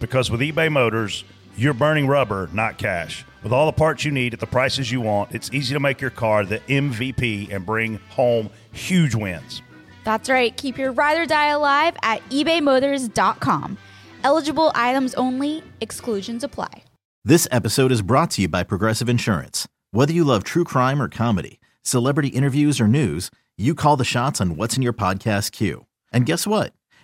Because with eBay Motors, you're burning rubber, not cash. With all the parts you need at the prices you want, it's easy to make your car the MVP and bring home huge wins. That's right. Keep your ride or die alive at ebaymotors.com. Eligible items only. Exclusions apply. This episode is brought to you by Progressive Insurance. Whether you love true crime or comedy, celebrity interviews or news, you call the shots on what's in your podcast queue. And guess what?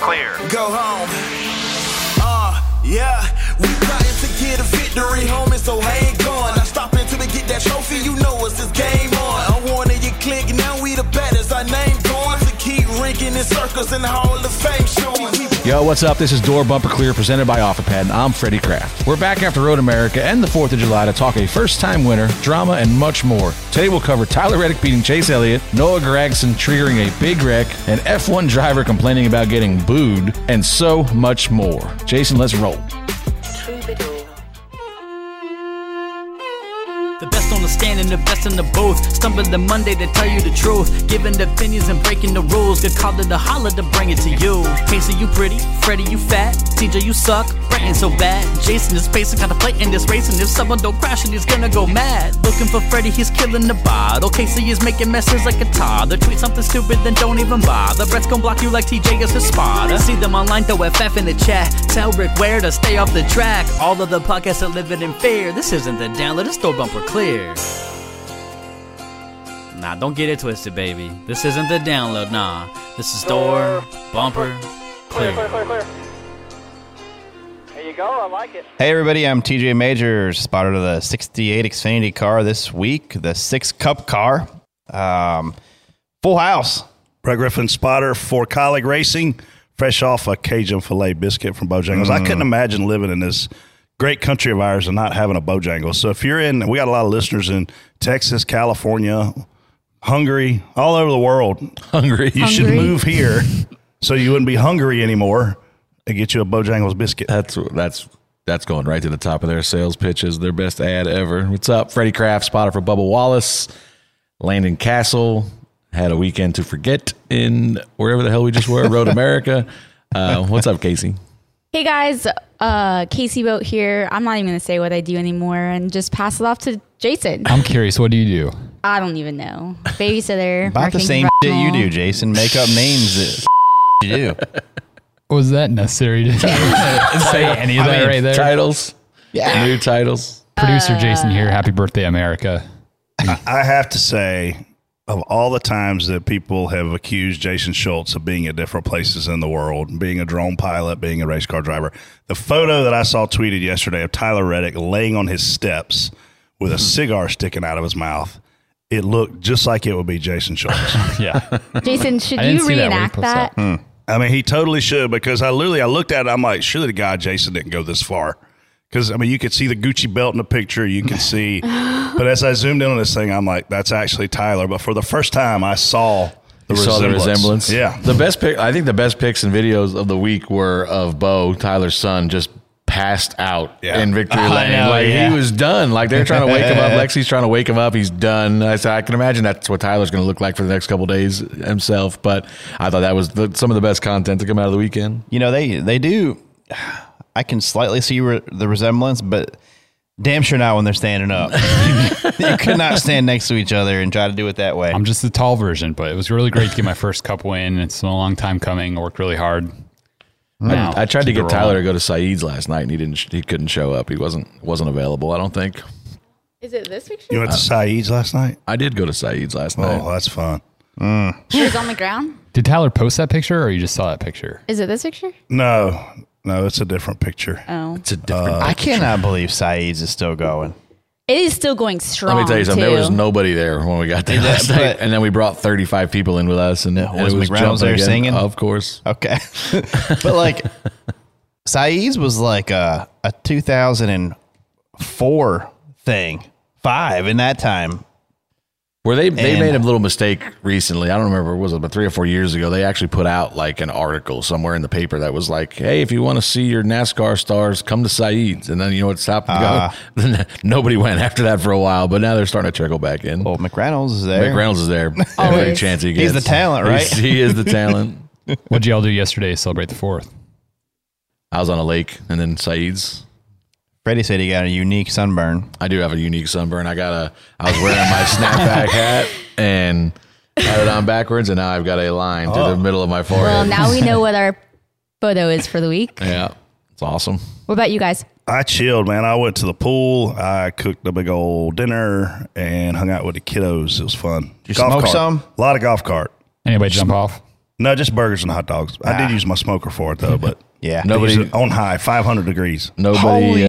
Clear. Go home. Yeah. We plotting to get a victory, homie, so hang on. I stop until we get that trophy, you know it's this game on. I'm warning you, click, now we the baddest. Our name going to keep rinking in circles in the Hall of Fame showing. Yo, what's up? This is Door Bumper Clear, presented by OfferPad, and I'm Freddie Kraft. We're back after Road America and the 4th of July to talk a first-time winner, drama, and much more. Today we'll cover Tyler Reddick beating Chase Elliott, Noah Gragson triggering a big wreck, an F1 driver complaining about getting booed, and so much more. Jason, let's roll. The best on the stand and the best in the booth. Stumbling the Monday to tell you the truth. Giving the opinions and breaking the rules. Good call to the holler to bring it to you. Casey, you pretty. Freddie, you fat. TJ, you suck. Brett ain't so bad. Jason is pacing, got to play in this race. And if someone don't crash it, he's gonna go mad. Looking for Freddie, he's killing the bottle. Casey is making messes like a toddler. Tweet something stupid, then don't even bother. Brett's gonna block you like TJ is his spotter. See them online, throw FF in the chat. Tell Rick Ware to stay off the track. All of the podcasts are living in fear. This isn't the download, it's Door Bumper Clear. Nah, don't get it twisted, baby. This isn't the download, nah. This is Door Bumper Clear. Clear. There you go, I like it. Hey everybody, I'm TJ Majors, spotter of the 68 Xfinity car this week, the 6 Cup car. Full house. Brett Griffin, spotter for Kyle Racing, fresh off a Cajun filet biscuit from Bojangles. I couldn't imagine living in this great country of ours and not having a Bojangles. So if you're in, we got a lot of listeners in Texas, California, Hungary, all over the world. Should move here so you wouldn't be hungry anymore and get you a Bojangles biscuit. That's going right to the top of their sales pitches, their best ad ever. What's up? Freddie Kraft, spotter for Bubba Wallace. Landon Castle had a weekend to forget in wherever the hell we just were, Road America. What's up, Casey? Hey guys, Casey Boat here. I'm not even going to say what I do anymore and just pass it off to Jason. I'm curious, what do you do? I don't even know. Babysitter. About the same shit you do, Jason. Make up names that you do. Was that necessary to say any of that right there? Titles. Yeah. New titles. Producer Jason here. Happy birthday, America. I have to say, of all the times that people have accused Jason Schultz of being at different places in the world, being a drone pilot, being a race car driver, the photo that I saw tweeted yesterday of Tyler Reddick laying on his steps with a cigar sticking out of his mouth, it looked just like it would be Jason Schultz. Yeah. Jason, should you reenact that? I mean, he totally should, because I looked at it, I'm like, surely to God, Jason didn't go this far. Because, I mean, you could see the Gucci belt in the picture. You could see. But as I zoomed in on this thing, I'm like, that's actually Tyler. But for the first time, I saw the resemblance. Yeah. I think the best pics and videos of the week were of Bo, Tyler's son, just passed out in Victory Lane. He was done. Like, they're trying to wake him up. Lexi's trying to wake him up. He's done. I said, I can imagine that's what Tyler's going to look like for the next couple of days himself. But I thought that was some of the best content to come out of the weekend. You know, they do. I can slightly see the resemblance, but damn sure not when they're standing up. They could not stand next to each other and try to do it that way. I'm just the tall version, but it was really great to get my first cup win. It's been a long time coming. I worked really hard. Now, I tried to get Tyler to go to Saeed's last night, and he couldn't show up. He wasn't available, I don't think. Is it this week's show? You went to Saeed's last night? I did go to Saeed's last night. Oh, that's fun. He was on the ground? Did Tyler post that picture, or you just saw that picture? Is it this picture? No, it's a different picture. Oh. It's a different picture. I cannot believe Saeed's is still going. It is still going strong. Let me tell you something. There was nobody there when we got there last night. And then we brought 35 people in with us. And it was McReynolds there singing? Of course. Okay. But like, Saeed's was like a 2004 thing, 5 in that time. Where they made a little mistake recently. I don't remember, was it about 3 or 4 years ago? They actually put out like an article somewhere in the paper that was like, hey, if you want to see your NASCAR stars, come to Saeed's. And then, you know what, stopped and go. Nobody went after that for a while, but now they're starting to trickle back in. Well, McReynolds is there. Every chance he gets. He's the talent, right? He is the talent. What'd y'all do yesterday to celebrate the 4th? I was on a lake and then Saeed's. Freddie said he got a unique sunburn. I do have a unique sunburn. I was wearing my snapback hat and had it on backwards, and now I've got a line to the middle of my forehead. Well, now we know what our photo is for the week. Yeah, it's awesome. What about you guys? I chilled, man. I went to the pool. I cooked a big old dinner and hung out with the kiddos. It was fun. Did you smoke some? A lot of golf cart. Anybody jump off? No, just burgers and hot dogs. I did use my smoker for it, though, but yeah, nobody on high, 500 degrees. Nobody. Holy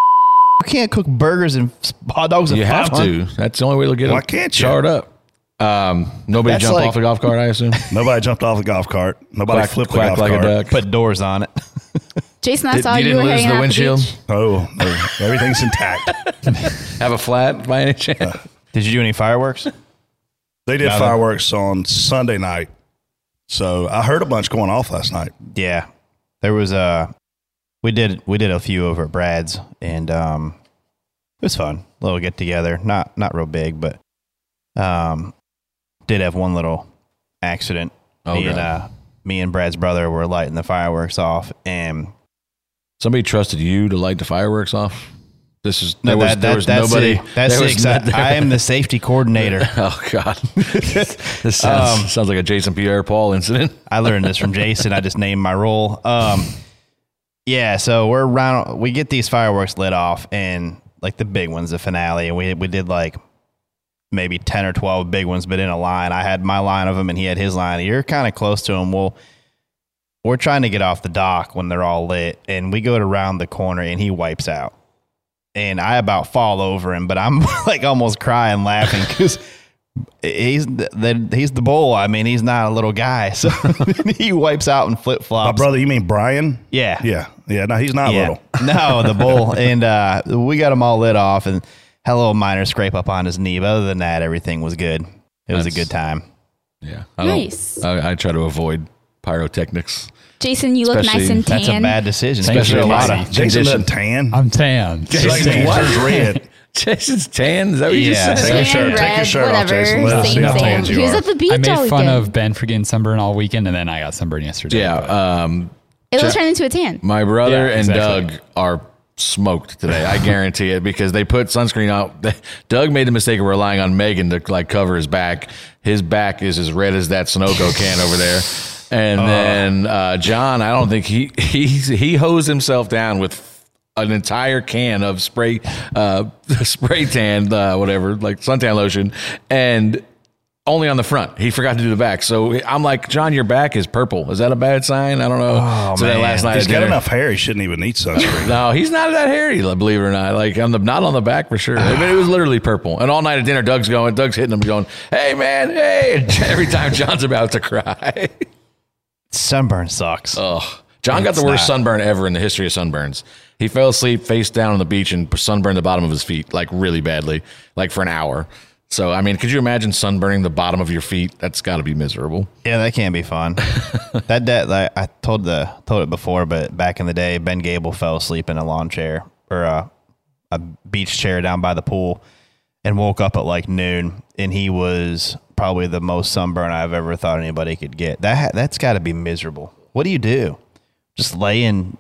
you can't cook burgers and hot dogs. You have to. That's the only way to get it charred up. Nobody jumped off the golf cart, I assume. Nobody jucked off the golf cart. Nobody flipped the golf cart. A duck. Put doors on it. Jason, I saw you were hanging out the windshield. No, everything's intact. Have a flat by any chance? Did you do any fireworks? They did fireworks on Sunday night. So I heard a bunch going off last night. Yeah, there was a. We did a few over at Brad's, and it was fun. A little get-together. Not real big, but did have one little accident. Oh, me and Brad's brother were lighting the fireworks off, and somebody trusted you to light the fireworks off? There was nobody. I am the safety coordinator. Oh, God. This sounds like a Jason Pierre Paul incident. I learned this from Jason. I just named my role. Yeah, so we get these fireworks lit off, and like the big ones, the finale, and we did like maybe 10 or 12 big ones, but in a line. I had my line of them, and he had his line. You're kind of close to him. Well, we're trying to get off the dock when they're all lit, and we go around the corner, and he wipes out, and I about fall over him, but I'm like almost crying, laughing because. He's the bull. I mean, he's not a little guy, so he wipes out and flip flops. My brother, you mean Brian? Yeah. No, he's not little. No, the bull. And we got him all lit off, and had a little minor scrape up on his knee. But other than that, everything was good. It was a good time. Yeah, nice. I try to avoid pyrotechnics. Jason, you look nice and tan. That's a bad decision. Especially a lot of Jason doesn't tan. I'm tan. Jason's red. Jason's tan? Is that what you just said? Take your shirt off, Jason. Let us see how tan you are. He was at the beach all weekend. I made fun of Ben for getting sunburn all weekend, and then I got sunburn yesterday. Yeah. It was turned into a tan. My brother and Doug are smoked today. I guarantee it, because they put sunscreen out. Doug made the mistake of relying on Megan to like cover his back. His back is as red as that Sunoco can over there. And then John, I don't think he hosed himself down with an entire can of spray tan, suntan lotion, and only on the front. He forgot to do the back. So I'm like, John, your back is purple. Is that a bad sign? I don't know. Then last night, he's got enough hair. He shouldn't even need sunscreen. No, he's not that hairy, believe it or not. Like, I'm not on the back for sure. I mean, it was literally purple. And all night at dinner, Doug's hitting him going, hey, man, hey. Every time John's about to cry. Sunburn sucks. Oh, John got the worst sunburn ever in the history of sunburns. He fell asleep face down on the beach and sunburned the bottom of his feet, like really badly, like for an hour. So, I mean, could you imagine sunburning the bottom of your feet? That's got to be miserable. Yeah, that can't be fun. I told it before, but back in the day, Ben Gable fell asleep in a lawn chair or a beach chair down by the pool and woke up at like noon, and he was probably the most sunburn I've ever thought anybody could get. That's got to be miserable. What do? Just lay in.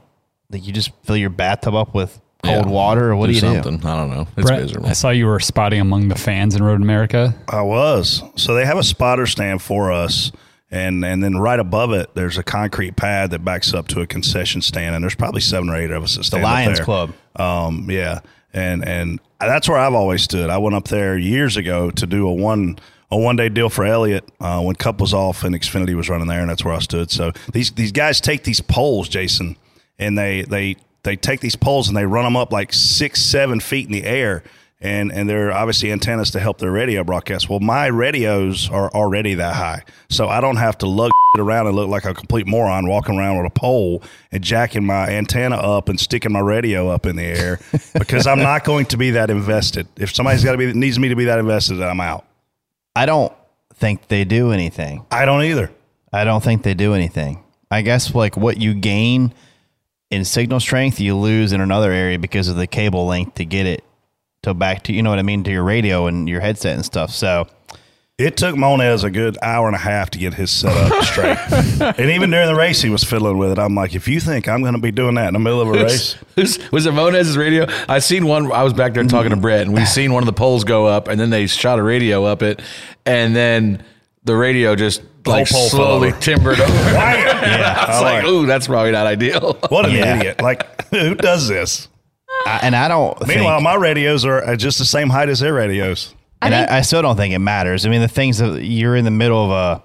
Like, you just fill your bathtub up with cold water, or what do you do? I don't know. It's miserable. I saw you were spotting among the fans in Road America. I was. So they have a spotter stand for us, And then right above it, there's a concrete pad that backs up to a concession stand, and there's probably 7 or 8 of us that stand up there. The Lions Club. Yeah, and that's where I've always stood. I went up there years ago to do a one-day deal for Elliott when Cup was off and Xfinity was running there, and that's where I stood. So these guys take these poles, Jason, and they take these poles and they run them up like 6-7 feet in the air, and they're obviously antennas to help their radio broadcast. Well, my radios are already that high, so I don't have to lug it around and look like a complete moron walking around with a pole and jacking my antenna up and sticking my radio up in the air because I'm not going to be that invested. If somebody's got to be needs me to be that invested, I'm out. I don't think they do anything. I don't either. I don't think they do anything. I guess like what you gain in signal strength, you lose in another area because of the cable length to get it to back to, you know what I mean, to your radio and your headset and stuff. So it took Monez a good hour and a half to get his setup straight. And even during the race, he was fiddling with it. I'm like, if you think I'm going to be doing that in the middle of a race. Was it Monez's radio? I seen one. I was back there talking to Brett, and we seen one of the poles go up, and then they shot a radio up it, and then the radio just like slowly timbered over. Yeah. I was like, ooh, that's probably not ideal. What an idiot. Like, who does this? Meanwhile, my radios are just the same height as their radios. I still don't think it matters. I mean, the things that you're in the middle of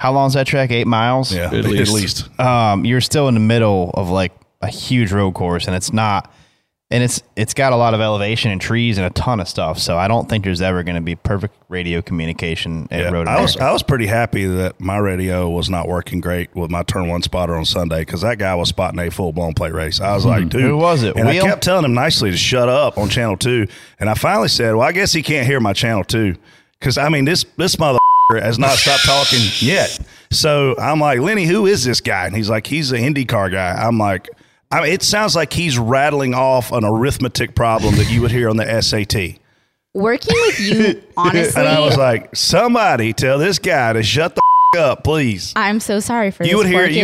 how long is that track? 8 miles? Yeah, at least. You're still in the middle of like a huge road course, and it's got a lot of elevation and trees and a ton of stuff. So I don't think there's ever going to be perfect radio communication at Road America. I was pretty happy that my radio was not working great with my turn one spotter on Sunday because that guy was spotting a full-blown plate race. I was like, dude. Who was it? And Wheel? I kept telling him nicely to shut up on Channel 2. And I finally said, well, I guess he can't hear my Channel 2 because, I mean, this mother has not stopped talking yet. So I'm like, Lenny, who is this guy? And he's like, he's an IndyCar guy. I'm like, it sounds like he's rattling off an arithmetic problem that you would hear on the SAT. Working with you, honestly. And I was like, somebody tell this guy to shut the up, please. I'm so sorry for this. You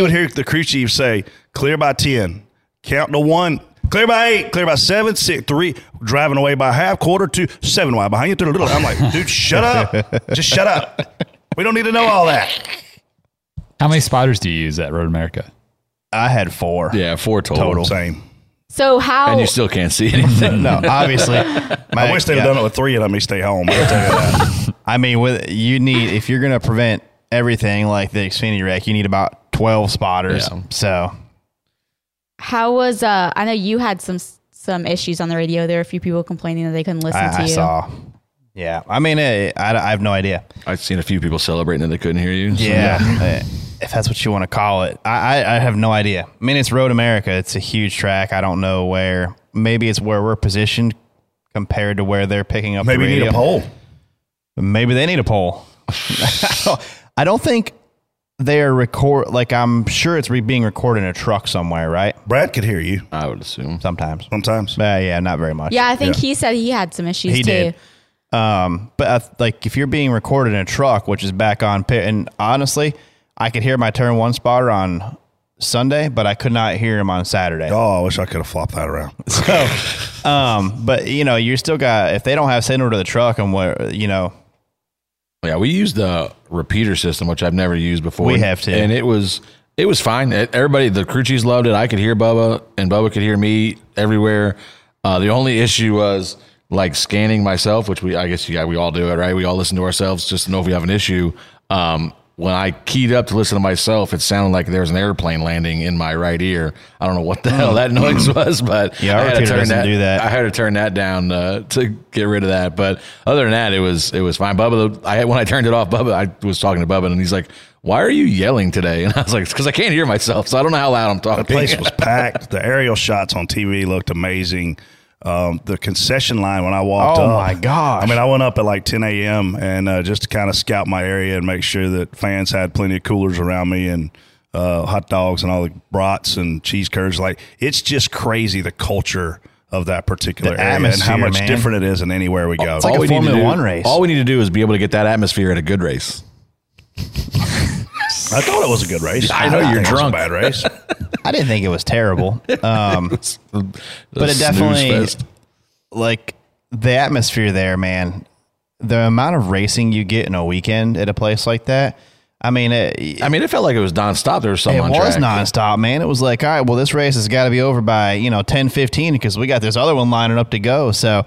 would hear the crew chief say, clear by 10, count to 1, clear by 8, clear by 7, 6, 3, driving away by half, quarter, 2, 7 wide, behind you through the little. I'm like, dude, shut up. Just shut up. We don't need to know all that. How many spotters do you use at Road America? I had 4. Yeah, 4 total. Same. So how? And you still can't see anything. No, obviously. I wish they would have done it with 3 and let me stay home. I mean, if you're going to prevent everything like the Xfinity wreck, you need about 12 spotters. Yeah. So how was, I know you had some issues on the radio. There were a few people complaining that they couldn't listen to you. I saw. Yeah. I mean, I have no idea. I've seen a few people celebrating that they couldn't hear you. So. Yeah. If that's what you want to call it. I have no idea. I mean, it's Road America. It's a huge track. I don't know where. Maybe it's where we're positioned compared to where they're picking up the radio. Maybe need a pole. Maybe they need a pole. I don't think they're I'm sure it's being recorded in a truck somewhere, right? Brad could hear you. I would assume. Sometimes. Yeah, not very much. Yeah, I think he said he had some issues too. Did. But like if you're being recorded in a truck, which is back on pit, and honestly, I could hear my turn one spotter on Sunday, but I could not hear him on Saturday. Oh, I wish I could have flopped that around. So, but you know, you still got, if they don't have signal to the truck and what, you know. Yeah. We used the repeater system, which I've never used before. We have to. And it was fine. Everybody, the crew chiefs loved it. I could hear Bubba and Bubba could hear me everywhere. The only issue was like scanning myself, which we all do it, right? We all listen to ourselves just to know if we have an issue. When I keyed up to listen to myself, it sounded like there was an airplane landing in my right ear. I don't know what the hell that noise was, but yeah, I had to turn that. I had to turn that down to get rid of that. But other than that, it was fine. Bubba, when I turned it off, I was talking to Bubba, and he's like, "Why are you yelling today?" And I was like, "It's because I can't hear myself, so I don't know how loud I'm talking." The place was packed. The aerial shots on TV looked amazing. The concession line when I walked up. Oh, my gosh. I mean, I went up at like 10 a.m. and just to kind of scout my area and make sure that fans had plenty of coolers around me and hot dogs and all the brats and cheese curds. Like, it's just crazy, the culture of that particular area and how much different it is than anywhere we go. It's like a Formula 1 race. All we need to do is be able to get that atmosphere at a good race. I thought it was a good race. I know you're drunk. It was a bad race. I didn't think it was terrible. But it definitely, like, the atmosphere there, man, the amount of racing you get in a weekend at a place like that, I mean, it felt like it was nonstop. There was something on track. It was nonstop, man. It was like, all right, well, this race has got to be over by, 10:15 because we got this other one lining up to go. So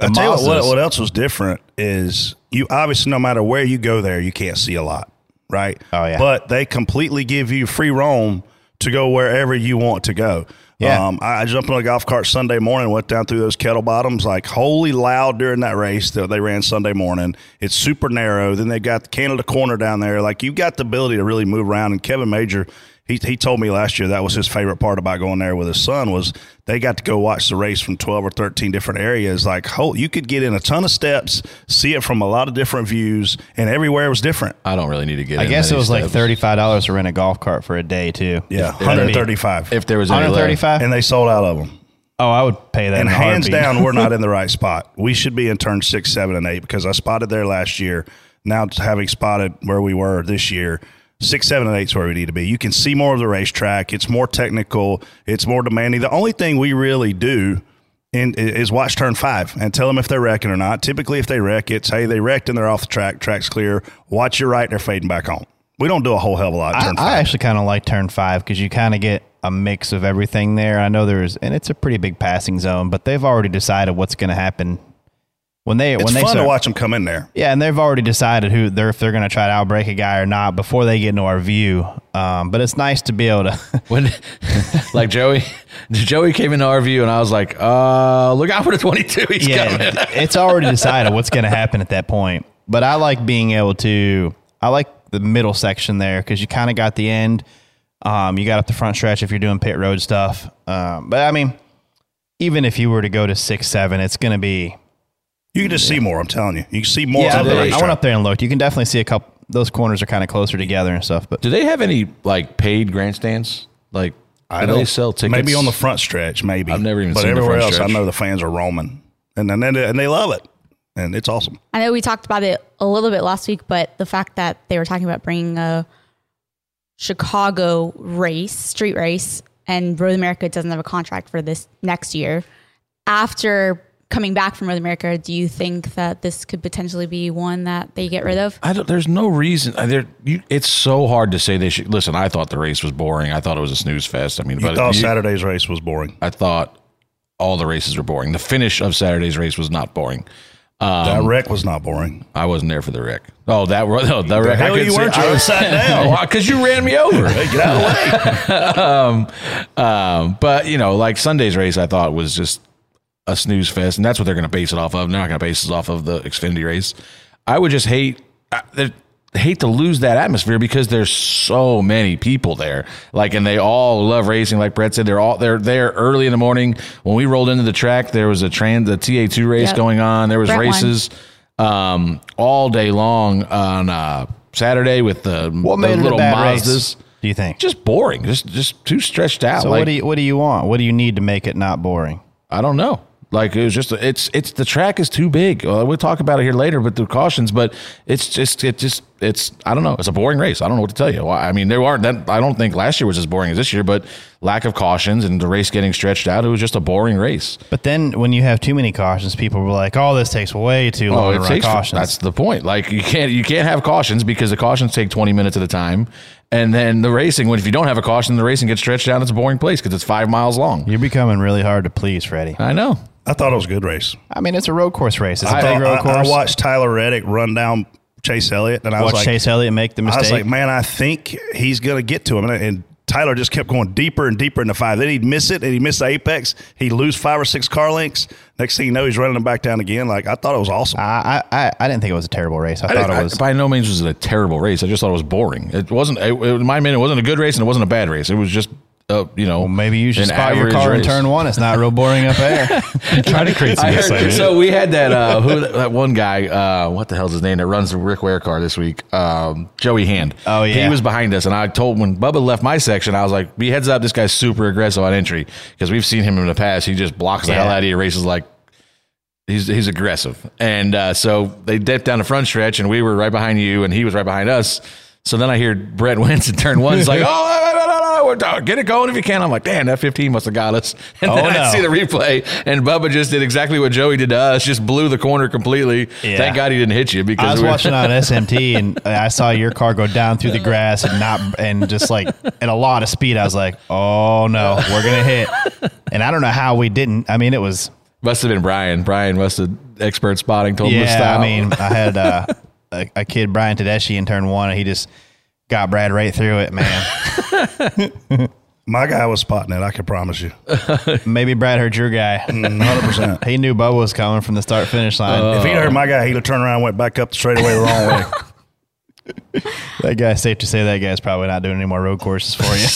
I'll tell you what else was different is you obviously, no matter where you go there, you can't see a lot, right? Oh, yeah. But they completely give you free roam to go wherever you want to go. Yeah. I jumped on a golf cart Sunday morning, went down through those kettle bottoms like holy loud during that race that they ran Sunday morning. It's super narrow. Then they got the Canada corner down there. Like, you've got the ability to really move around. And Kevin Major, he told me last year that was his favorite part about going there with his son was they got to go watch the race from 12 or 13 different areas. Like, you could get in a ton of steps, see it from a lot of different views, and everywhere was different. I don't really need to get in. I guess it was like $35 to rent a golf cart for a day, too. Yeah, $135. If there was any left. And they sold out of them. Oh, I would pay that. And hands down, we're not in the right spot. We should be in turn 6, 7, and 8 because I spotted there last year. Now, having spotted where we were this year, 6, 7, and 8 is where we need to be. You can see more of the racetrack. It's more technical. It's more demanding. The only thing we really do is watch turn 5 and tell them if they're wrecking or not. Typically, if they wreck, it's, hey, they wrecked and they're off the track. Track's clear. Watch your right. They're fading back home. We don't do a whole hell of a lot of turn 5. I actually kind of like turn 5 because you kind of get a mix of everything there. I know and it's a pretty big passing zone, but they've already decided what's going to happen when they start to watch them come in there. Yeah, and they've already decided if they're going to try to outbreak a guy or not before they get into our view. But it's nice to be able to like Joey came into our view and I was like, look out for the 22. He's coming. It's already decided what's going to happen at that point. But I like being able to. I like the middle section there because you kind of got the end. You got up the front stretch if you're doing pit road stuff. But, I mean, even if you were to go to 6, 7, it's going to be. You can just see more, I'm telling you. You can see more. Yeah, I went up there and looked. You can definitely see a couple. Those corners are kind of closer together and stuff. But do they have any, like, paid grandstands? Like, I don't. They sell tickets? Maybe on the front stretch, maybe. I've never even seen the front stretch. But everywhere else, I know the fans are roaming. And they love it. And it's awesome. I know we talked about it a little bit last week, but the fact that they were talking about bringing a Chicago race, street race, and Road America doesn't have a contract for this next year. After coming back from Road America, do you think that this could potentially be one that they get rid of? There's no reason. It's so hard to say they should. Listen, I thought the race was boring. I thought it was a snooze fest. Saturday's race was boring. I thought all the races were boring. The finish of Saturday's race was not boring. That wreck was not boring. I wasn't there for the wreck. Oh, that wreck. Hell, you weren't. I was sat down because you ran me over. Hey, get out of the way. But like Sunday's race, I thought was just a snooze fest, and that's what they're going to base it off of. They're not going to base it off of the Xfinity race. I would just hate to lose that atmosphere because there's so many people there. Like, and they all love racing. Like Brett said, they're there early in the morning. When we rolled into the track, there was the TA2 race going on. There was races all day long on Saturday with the little Mazdas. Race, do you think? Just boring. Just too stretched out. So like, what do you want? What do you need to make it not boring? I don't know. Like, it was just, it's the track is too big. We'll talk about it here later, but the cautions, but it's I don't know. It's a boring race. I don't know what to tell you. I mean, I don't think last year was as boring as this year, but lack of cautions and the race getting stretched out, it was just a boring race. But then when you have too many cautions, people were like, oh, this takes way too long to run cautions. That's the point. Like, you can't have cautions because the cautions take 20 minutes at a time. And then the racing, if you don't have a caution, the racing gets stretched out. It's a boring place because it's 5 miles long. You're becoming really hard to please, Freddie. I know. I thought it was a good race. I mean, it's a road course race. It's a big road course. I watched Tyler Reddick run down Chase Elliott, and I was like, Chase Elliott make the mistake. I was like, man, I think he's going to get to him. And Tyler just kept going deeper and deeper into five. Then he'd miss it, and he'd miss the apex. He'd lose 5 or 6 car lengths. Next thing you know, he's running them back down again. Like, I thought it was awesome. I didn't think it was a terrible race. I thought it was. By no means was it a terrible race. I just thought it was boring. It wasn't. In my opinion, it wasn't a good race and it wasn't a bad race. It was just, Well, maybe you should spot your car race in turn 1. It's not real boring up there. Try to create some excitement. So we had that one guy. What the hell's his name that runs the Rick Ware car this week? Joey Hand. Oh yeah, he was behind us, and I told when Bubba left my section, I was like, "Be heads up, this guy's super aggressive on entry because we've seen him in the past. He just blocks the hell out of you. Races like." He's aggressive. And so they dipped down the front stretch, and we were right behind you, and he was right behind us. So then I hear Brett Wentz in turn 1. He's like, oh, get it going if you can. I'm like, damn, that 15 must have got us. And I see the replay, and Bubba just did exactly what Joey did to us, just blew the corner completely. Yeah. Thank God he didn't hit you. Because I was watching on SMT, and I saw your car go down through the grass and just like at a lot of speed. I was like, oh, no, we're going to hit. And I don't know how we didn't. I mean, it was. Must have been Brian. Brian must have expert spotting told him to stop. I mean, I had a kid, Brian Tedeschi, in turn one, and he just got Brad right through it, man. My guy was spotting it, I can promise you. Maybe Brad heard your guy. 100%. He knew Bubba was coming from the start-finish line. If he'd heard my guy, he'd have turned around and went back up the straightaway the wrong way. That guy, safe to say that guy's probably not doing any more road courses for you.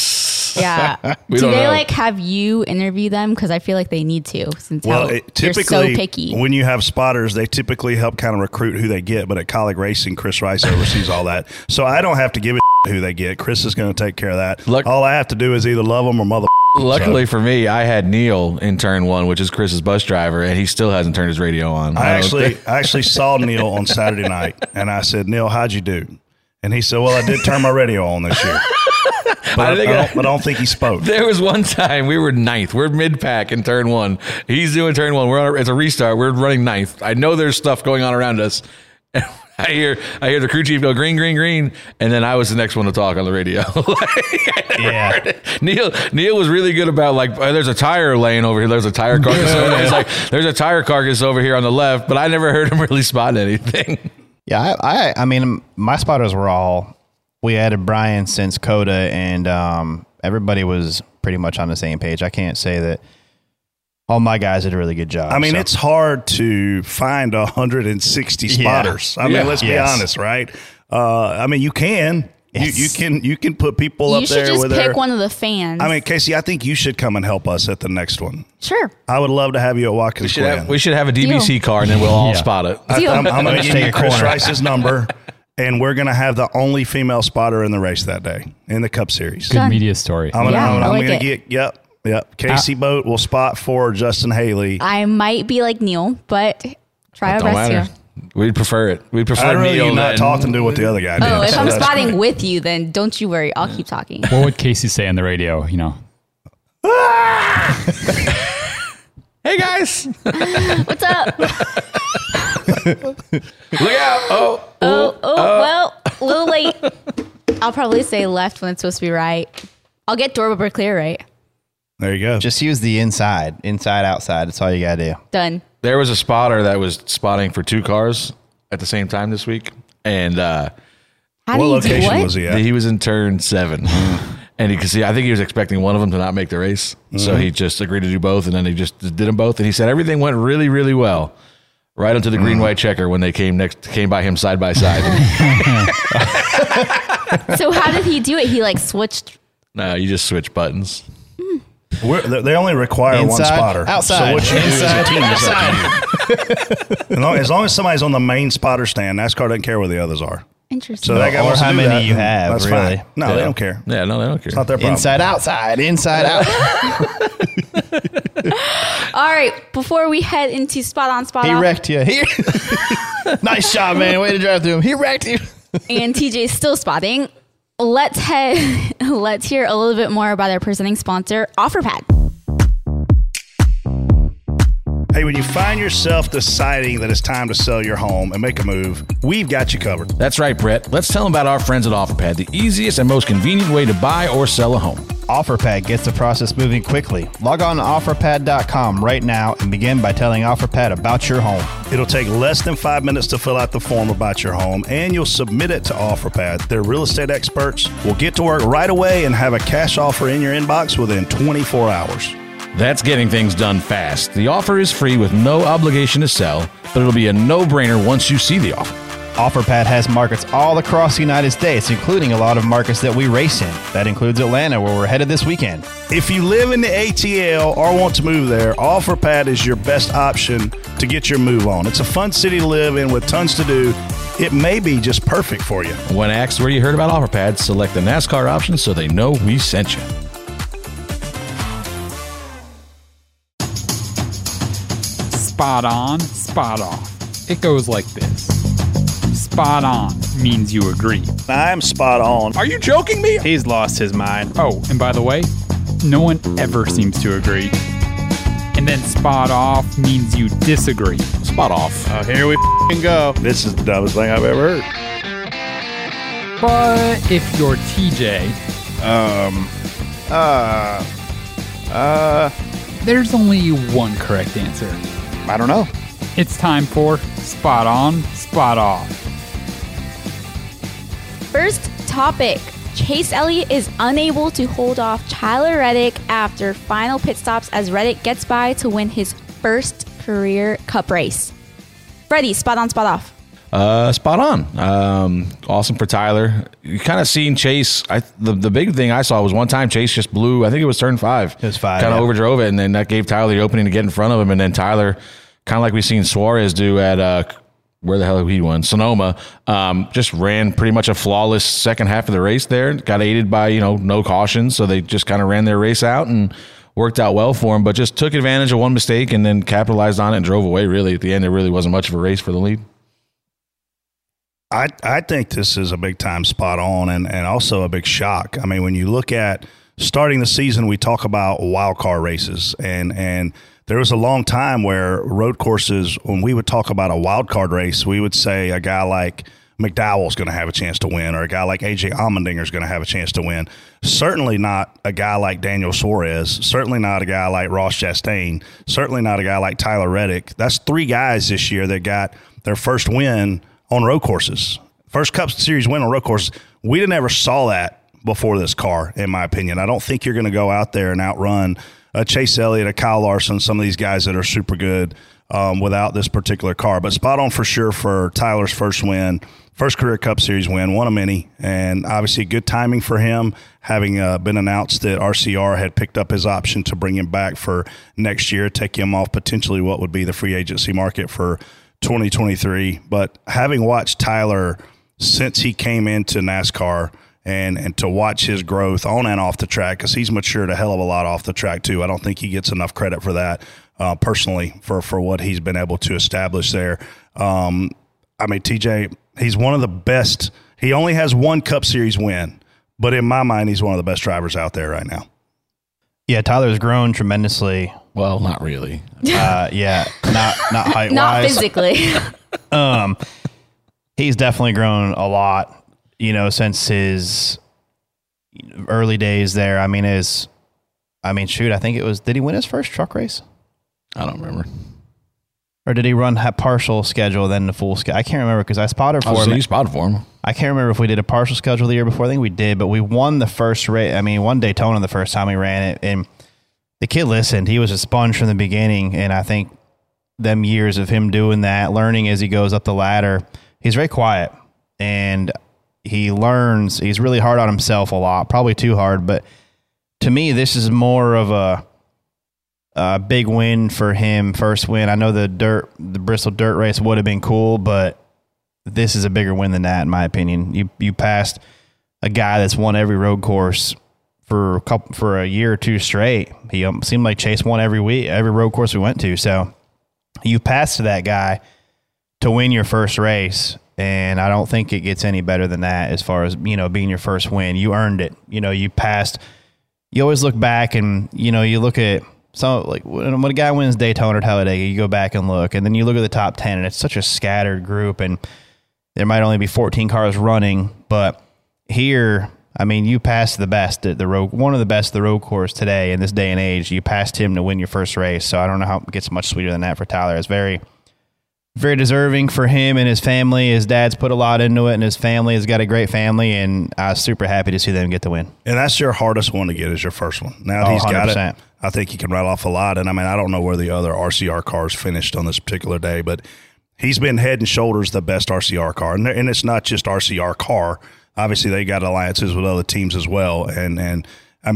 Yeah. Do they like have you interview them? Because I feel like they need to, since typically, so picky. When you have spotters, they typically help kind of recruit who they get. But at Colleague Racing, Chris Rice oversees all that. So I don't have to give a who they get. Chris is going to take care of that. All I have to do is either love them or mother. Luckily for me, I had Neil in turn one, which is Chris's bus driver, and he still hasn't turned his radio on. I actually saw Neil on Saturday night, and I said, Neil, how'd you do? And he said, well, I did turn my radio on this year. But I don't think he spoke. There was one time we were ninth. We're mid-pack in turn one. He's doing turn one. It's a restart. We're running ninth. I know there's stuff going on around us. I hear the crew chief go green, green, green, and then I was the next one to talk on the radio. Neil was really good about like, oh, there's a tire lane over here. There's a tire carcass over there. It's like, there's a tire carcass over here on the left, but I never heard him really spotting anything. Yeah, I mean, my spotters were all, we added Brian since Coda, and everybody was pretty much on the same page. I can't say that all my guys did a really good job. I mean, It's hard to find 160 spotters. I mean, let's be honest, right? I mean, you can. Yes. You can put people up there. You should just pick one of the fans. I mean, Casey, I think you should come and help us at the next one. Sure. I would love to have you at Watkins Glen. We should have a DBC car, and then we'll all spot it. I'm going to give you Chris Rice's number, and we're going to have the only female spotter in the race that day, in the Cup Series. Good media story. Yep. Casey Boat will spot for Justin Haley. I might be like Neil, but try our best here. We'd prefer it. We'd prefer I'd really Neil not talking to what the other guy did. Oh, if I'm spotting with you, then don't you worry. I'll keep talking. What would Casey say on the radio? You know, hey guys, what's up? Look out! A little late. I'll probably say left when it's supposed to be right. I'll get Dorber clear right. There you go. Just use the inside, outside. That's all you got to do. Done. There was a spotter that was spotting for two cars at the same time this week. And what location was he at? He was in turn 7. And you can see, I think he was expecting one of them to not make the race. Mm-hmm. So he just agreed to do both. And then he just did them both. And he said everything went really, really well. Right onto the green-white checker when they came by him side by side. So how did he do it? He like switched? No, you just switch buttons. They only require inside, one spotter. Outside. So what you inside, do as a team is up to you. As long as somebody's on the main spotter stand, NASCAR doesn't care where the others are. Interesting. So that guy wants to do that, you have, that's really. Fine. No, they don't care. Yeah, no, they don't care. It's not their problem. Inside, outside, inside, out. All right, before we head into Spot On. He wrecked you. Nice shot, man. Way to drive through him. He wrecked you. And TJ's still spotting. Let's hear a little bit more about our presenting sponsor, OfferPad. Hey, when you find yourself deciding that it's time to sell your home and make a move, we've got you covered. That's right, Brett. Let's tell them about our friends at OfferPad, the easiest and most convenient way to buy or sell a home. OfferPad gets the process moving quickly. Log on to OfferPad.com right now and begin by telling OfferPad about your home. It'll take less than 5 minutes to fill out the form about your home, and you'll submit it to OfferPad. Their real estate experts will get to work right away and have a cash offer in your inbox within 24 hours. That's getting things done fast. The offer is free with no obligation to sell, but it'll be a no-brainer once you see the offer. OfferPad has markets all across the United States, including a lot of markets that we race in. That includes Atlanta, where we're headed this weekend. If you live in the ATL or want to move there, OfferPad is your best option to get your move on. It's a fun city to live in with tons to do. It may be just perfect for you. When asked where you heard about OfferPad, select the NASCAR option so they know we sent you. Spot on, spot off. It goes like this. spot on means you agree. I'm spot on. Are you joking me? He's lost his mind. Oh, and by the way, no one ever seems to agree. And then spot off means you disagree. Spot off. Oh, here we go. This is the dumbest thing I've ever heard. But if you're TJ... There's only one correct answer. I don't know. It's time for Spot On, Spot Off. First topic. Chase Elliott is unable to hold off Tyler Reddick after final pit stops as Reddick gets by to win his first career Cup race. Freddie, spot on, spot off. Spot on. Awesome for Tyler. You kind of seen Chase. The big thing I saw was one time Chase just blew, I think it was turn five. It was five. Kind of overdrove it, and then that gave Tyler the opening to get in front of him. And then Tyler, kind of like we've seen Suarez do at... where the hell he won, Sonoma, just ran pretty much a flawless second half of the race there. Got aided by, no caution. So they just kind of ran their race out and worked out well for him, but just took advantage of one mistake and then capitalized on it and drove away, really. At the end, there really wasn't much of a race for the lead. I think this is a big-time spot on and also a big shock. I mean, when you look at starting the season, we talk about wild card races and there was a long time where road courses, when we would talk about a wild card race, we would say a guy like McDowell's going to have a chance to win, or a guy like AJ Allmendinger's going to have a chance to win. Certainly not a guy like Daniel Suarez. Certainly not a guy like Ross Chastain. Certainly not a guy like Tyler Reddick. That's three guys this year that got their first win on road courses, first Cup Series win on road courses. We didn't ever saw that before this car, in my opinion. I don't think you're going to go out there and outrun a Chase Elliott, a Kyle Larson, some of these guys that are super good without this particular car. But spot on for sure for Tyler's first win, first career Cup Series win, one of many. And obviously good timing for him, having been announced that RCR had picked up his option to bring him back for next year, take him off potentially what would be the free agency market for 2023. But having watched Tyler since he came into NASCAR, and to watch his growth on and off the track, because he's matured a hell of a lot off the track too. I don't think he gets enough credit for that personally for what he's been able to establish there. I mean, TJ, he's one of the best. He only has one Cup Series win, but in my mind, he's one of the best drivers out there right now. Yeah, Tyler's grown tremendously. Well, not really. Yeah, not height-wise. Not physically. He's definitely grown a lot. Since his early days there. I think it was, did he win his first truck race? I don't remember. Or did he run a partial schedule, then the full schedule? I can't remember because I spotted for him. So you spotted for him. I can't remember if we did a partial schedule the year before. I think we did, but we won the first race. Won Daytona the first time we ran it. And the kid listened. He was a sponge from the beginning. And I think them years of him doing that, learning as he goes up the ladder, he's very quiet. And he learns. He's really hard on himself a lot, probably too hard. But to me, this is more of a big win for him. First win. I know the Bristol dirt race would have been cool, but this is a bigger win than that, in my opinion. You passed a guy that's won every road course for a year or two straight. He seemed like Chase won every road course we went to. So you passed to that guy to win your first race. And I don't think it gets any better than that as far as, being your first win. You earned it. You passed. You always look back and, you look at some, like when a guy wins Daytona or Talladega, you go back and look. And then you look at the top 10, and it's such a scattered group. And there might only be 14 cars running. But here, you passed the best at the road, one of the best at the road course today in this day and age. You passed him to win your first race. So I don't know how it gets much sweeter than that for Tyler. It's very... very deserving for him and his family. His dad's put a lot into it, and his family has got a great family, and I was super happy to see them get the win. And that's your hardest one to get is your first one. Now he's 100%. Got it. I think he can rattle off a lot. And, I don't know where the other RCR cars finished on this particular day, but he's been head and shoulders the best RCR car. And it's not just RCR car. Obviously, they got alliances with other teams as well. And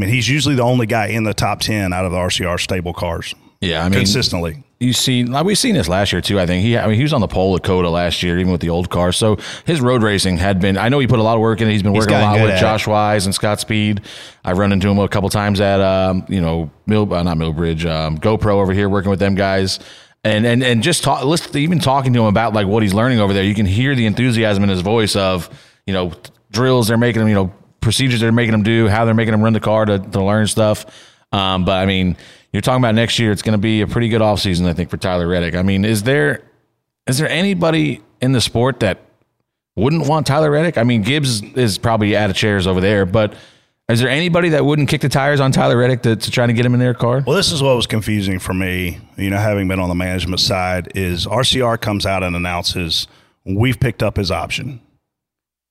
he's usually the only guy in the top 10 out of the RCR stable cars. Yeah, consistently. We've seen this last year too. I think he was on the pole at Coda last year, even with the old car. So his road racing had been. I know he put a lot of work in it. He's been working a lot with Josh Wise and Scott Speed. I've run into him a couple times at not Millbridge, GoPro over here working with them guys. And just even talking to him about like what he's learning over there, you can hear the enthusiasm in his voice of, you know, drills they're making him, you know, procedures they're making him do, how they're making him run the car to learn stuff. But I mean, you're talking about next year, it's going to be a pretty good offseason, I think, for Tyler Reddick. I mean, is there anybody in the sport that wouldn't want Tyler Reddick? I mean, Gibbs is probably out of chairs over there, but is there anybody that wouldn't kick the tires on Tyler Reddick to try to get him in their car? Well, this is what was confusing for me, you know, having been on the management side, is RCR comes out and announces, we've picked up his option.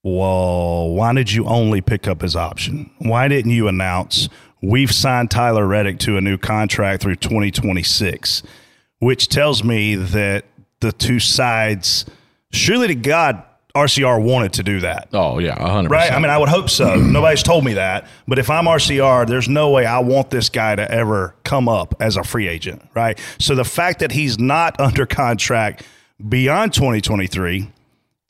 Well, why did you only pick up his option? Why didn't you announce, we've signed Tyler Reddick to a new contract through 2026, which tells me that the two sides, surely to God, RCR wanted to do that. Oh, yeah, 100%. Right? I mean, I would hope so. Nobody's told me that. But if I'm RCR, there's no way I want this guy to ever come up as a free agent, right? So the fact that he's not under contract beyond 2023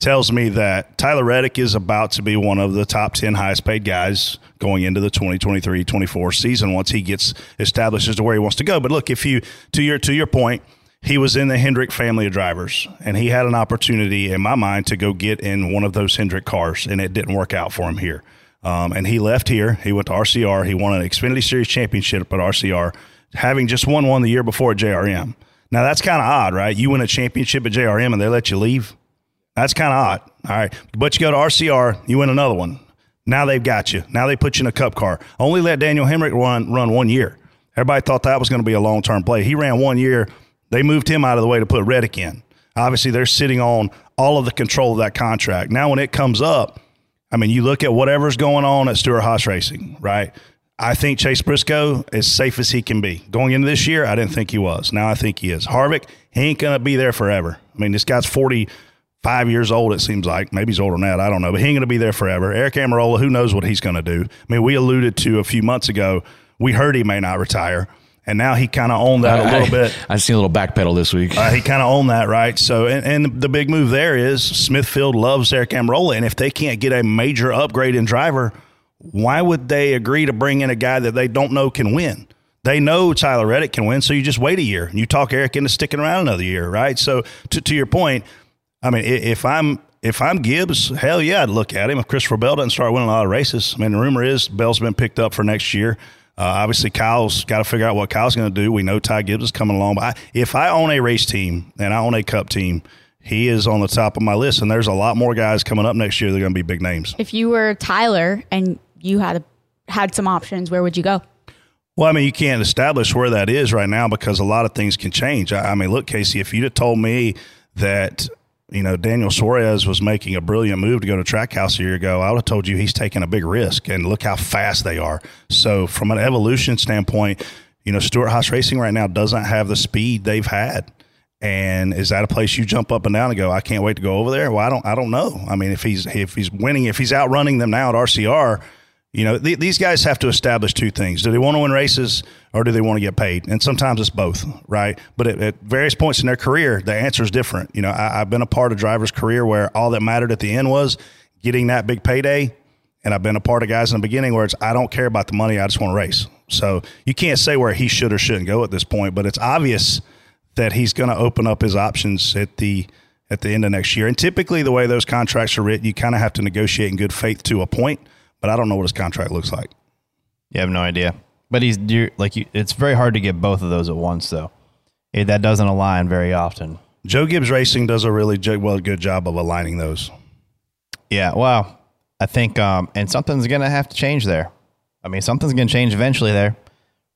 tells me that Tyler Reddick is about to be one of the top 10 highest-paid guys going into the 2023-24 season once he gets established as to where he wants to go. But look, if you to your point, he was in the Hendrick family of drivers, and he had an opportunity, in my mind, to go get in one of those Hendrick cars, and it didn't work out for him here. And he left here. He went to RCR. He won an Xfinity Series championship at RCR, having just won one the year before at JRM. Now, that's kind of odd, right? You win a championship at JRM, and they let you leave. That's kind of odd, all right? But you go to RCR, you win another one. Now they've got you. Now they put you in a Cup car. Only let Daniel Hendrick run 1 year. Everybody thought that was going to be a long-term play. He ran 1 year. They moved him out of the way to put Reddick in. Obviously, they're sitting on all of the control of that contract. Now, when it comes up, I mean, you look at whatever's going on at Stewart-Haas Racing, right? I think Chase Briscoe is safe as he can be. Going into this year, I didn't think he was. Now I think he is. Harvick, he ain't going to be there forever. I mean, this guy's 45 years old, it seems like. Maybe he's older than that. I don't know. But he ain't going to be there forever. Eric Amarola, who knows what he's going to do? I mean, we alluded to a few months ago, we heard he may not retire. And now he kind of owned that a little bit. I've seen a little backpedal this week. He kind of owned that, right? So, and the big move there is Smithfield loves Eric Amarola, and if they can't get a major upgrade in driver, why would they agree to bring in a guy that they don't know can win? They know Tyler Reddick can win, so you just wait a year. And you talk Eric into sticking around another year, right? So, to your point, I mean, if I'm Gibbs, hell yeah, I'd look at him. If Christopher Bell doesn't start winning a lot of races, I mean, the rumor is Bell's been picked up for next year. Obviously, Kyle's got to figure out what Kyle's going to do. We know Ty Gibbs is coming along. But if I own a race team and I own a Cup team, he is on the top of my list. And there's a lot more guys coming up next year that are going to be big names. If you were Tyler and you had some options, where would you go? Well, I mean, you can't establish where that is right now because a lot of things can change. I mean, look, Casey, if you'd have told me that – you know, Daniel Suarez was making a brilliant move to go to Trackhouse a year ago, I would have told you he's taking a big risk, and look how fast they are. So from an evolution standpoint, you know, Stewart-Haas Racing right now doesn't have the speed they've had. And is that a place you jump up and down and go, I can't wait to go over there? Well, I don't know. I mean, if he's winning, if he's outrunning them now at RCR, you know, these guys have to establish two things. Do they want to win races or do they want to get paid? And sometimes it's both, right? But at various points in their career, the answer is different. You know, I've been a part of drivers' career where all that mattered at the end was getting that big payday. And I've been a part of guys in the beginning where it's, I don't care about the money. I just want to race. So you can't say where he should or shouldn't go at this point, but it's obvious that he's going to open up his options at the end of next year. And typically the way those contracts are written, you kind of have to negotiate in good faith to a point. But I don't know what his contract looks like. You have no idea. But it's very hard to get both of those at once, though. That doesn't align very often. Joe Gibbs Racing does a really good job of aligning those. Yeah, well, I think and something's going to have to change there. I mean, something's going to change eventually there,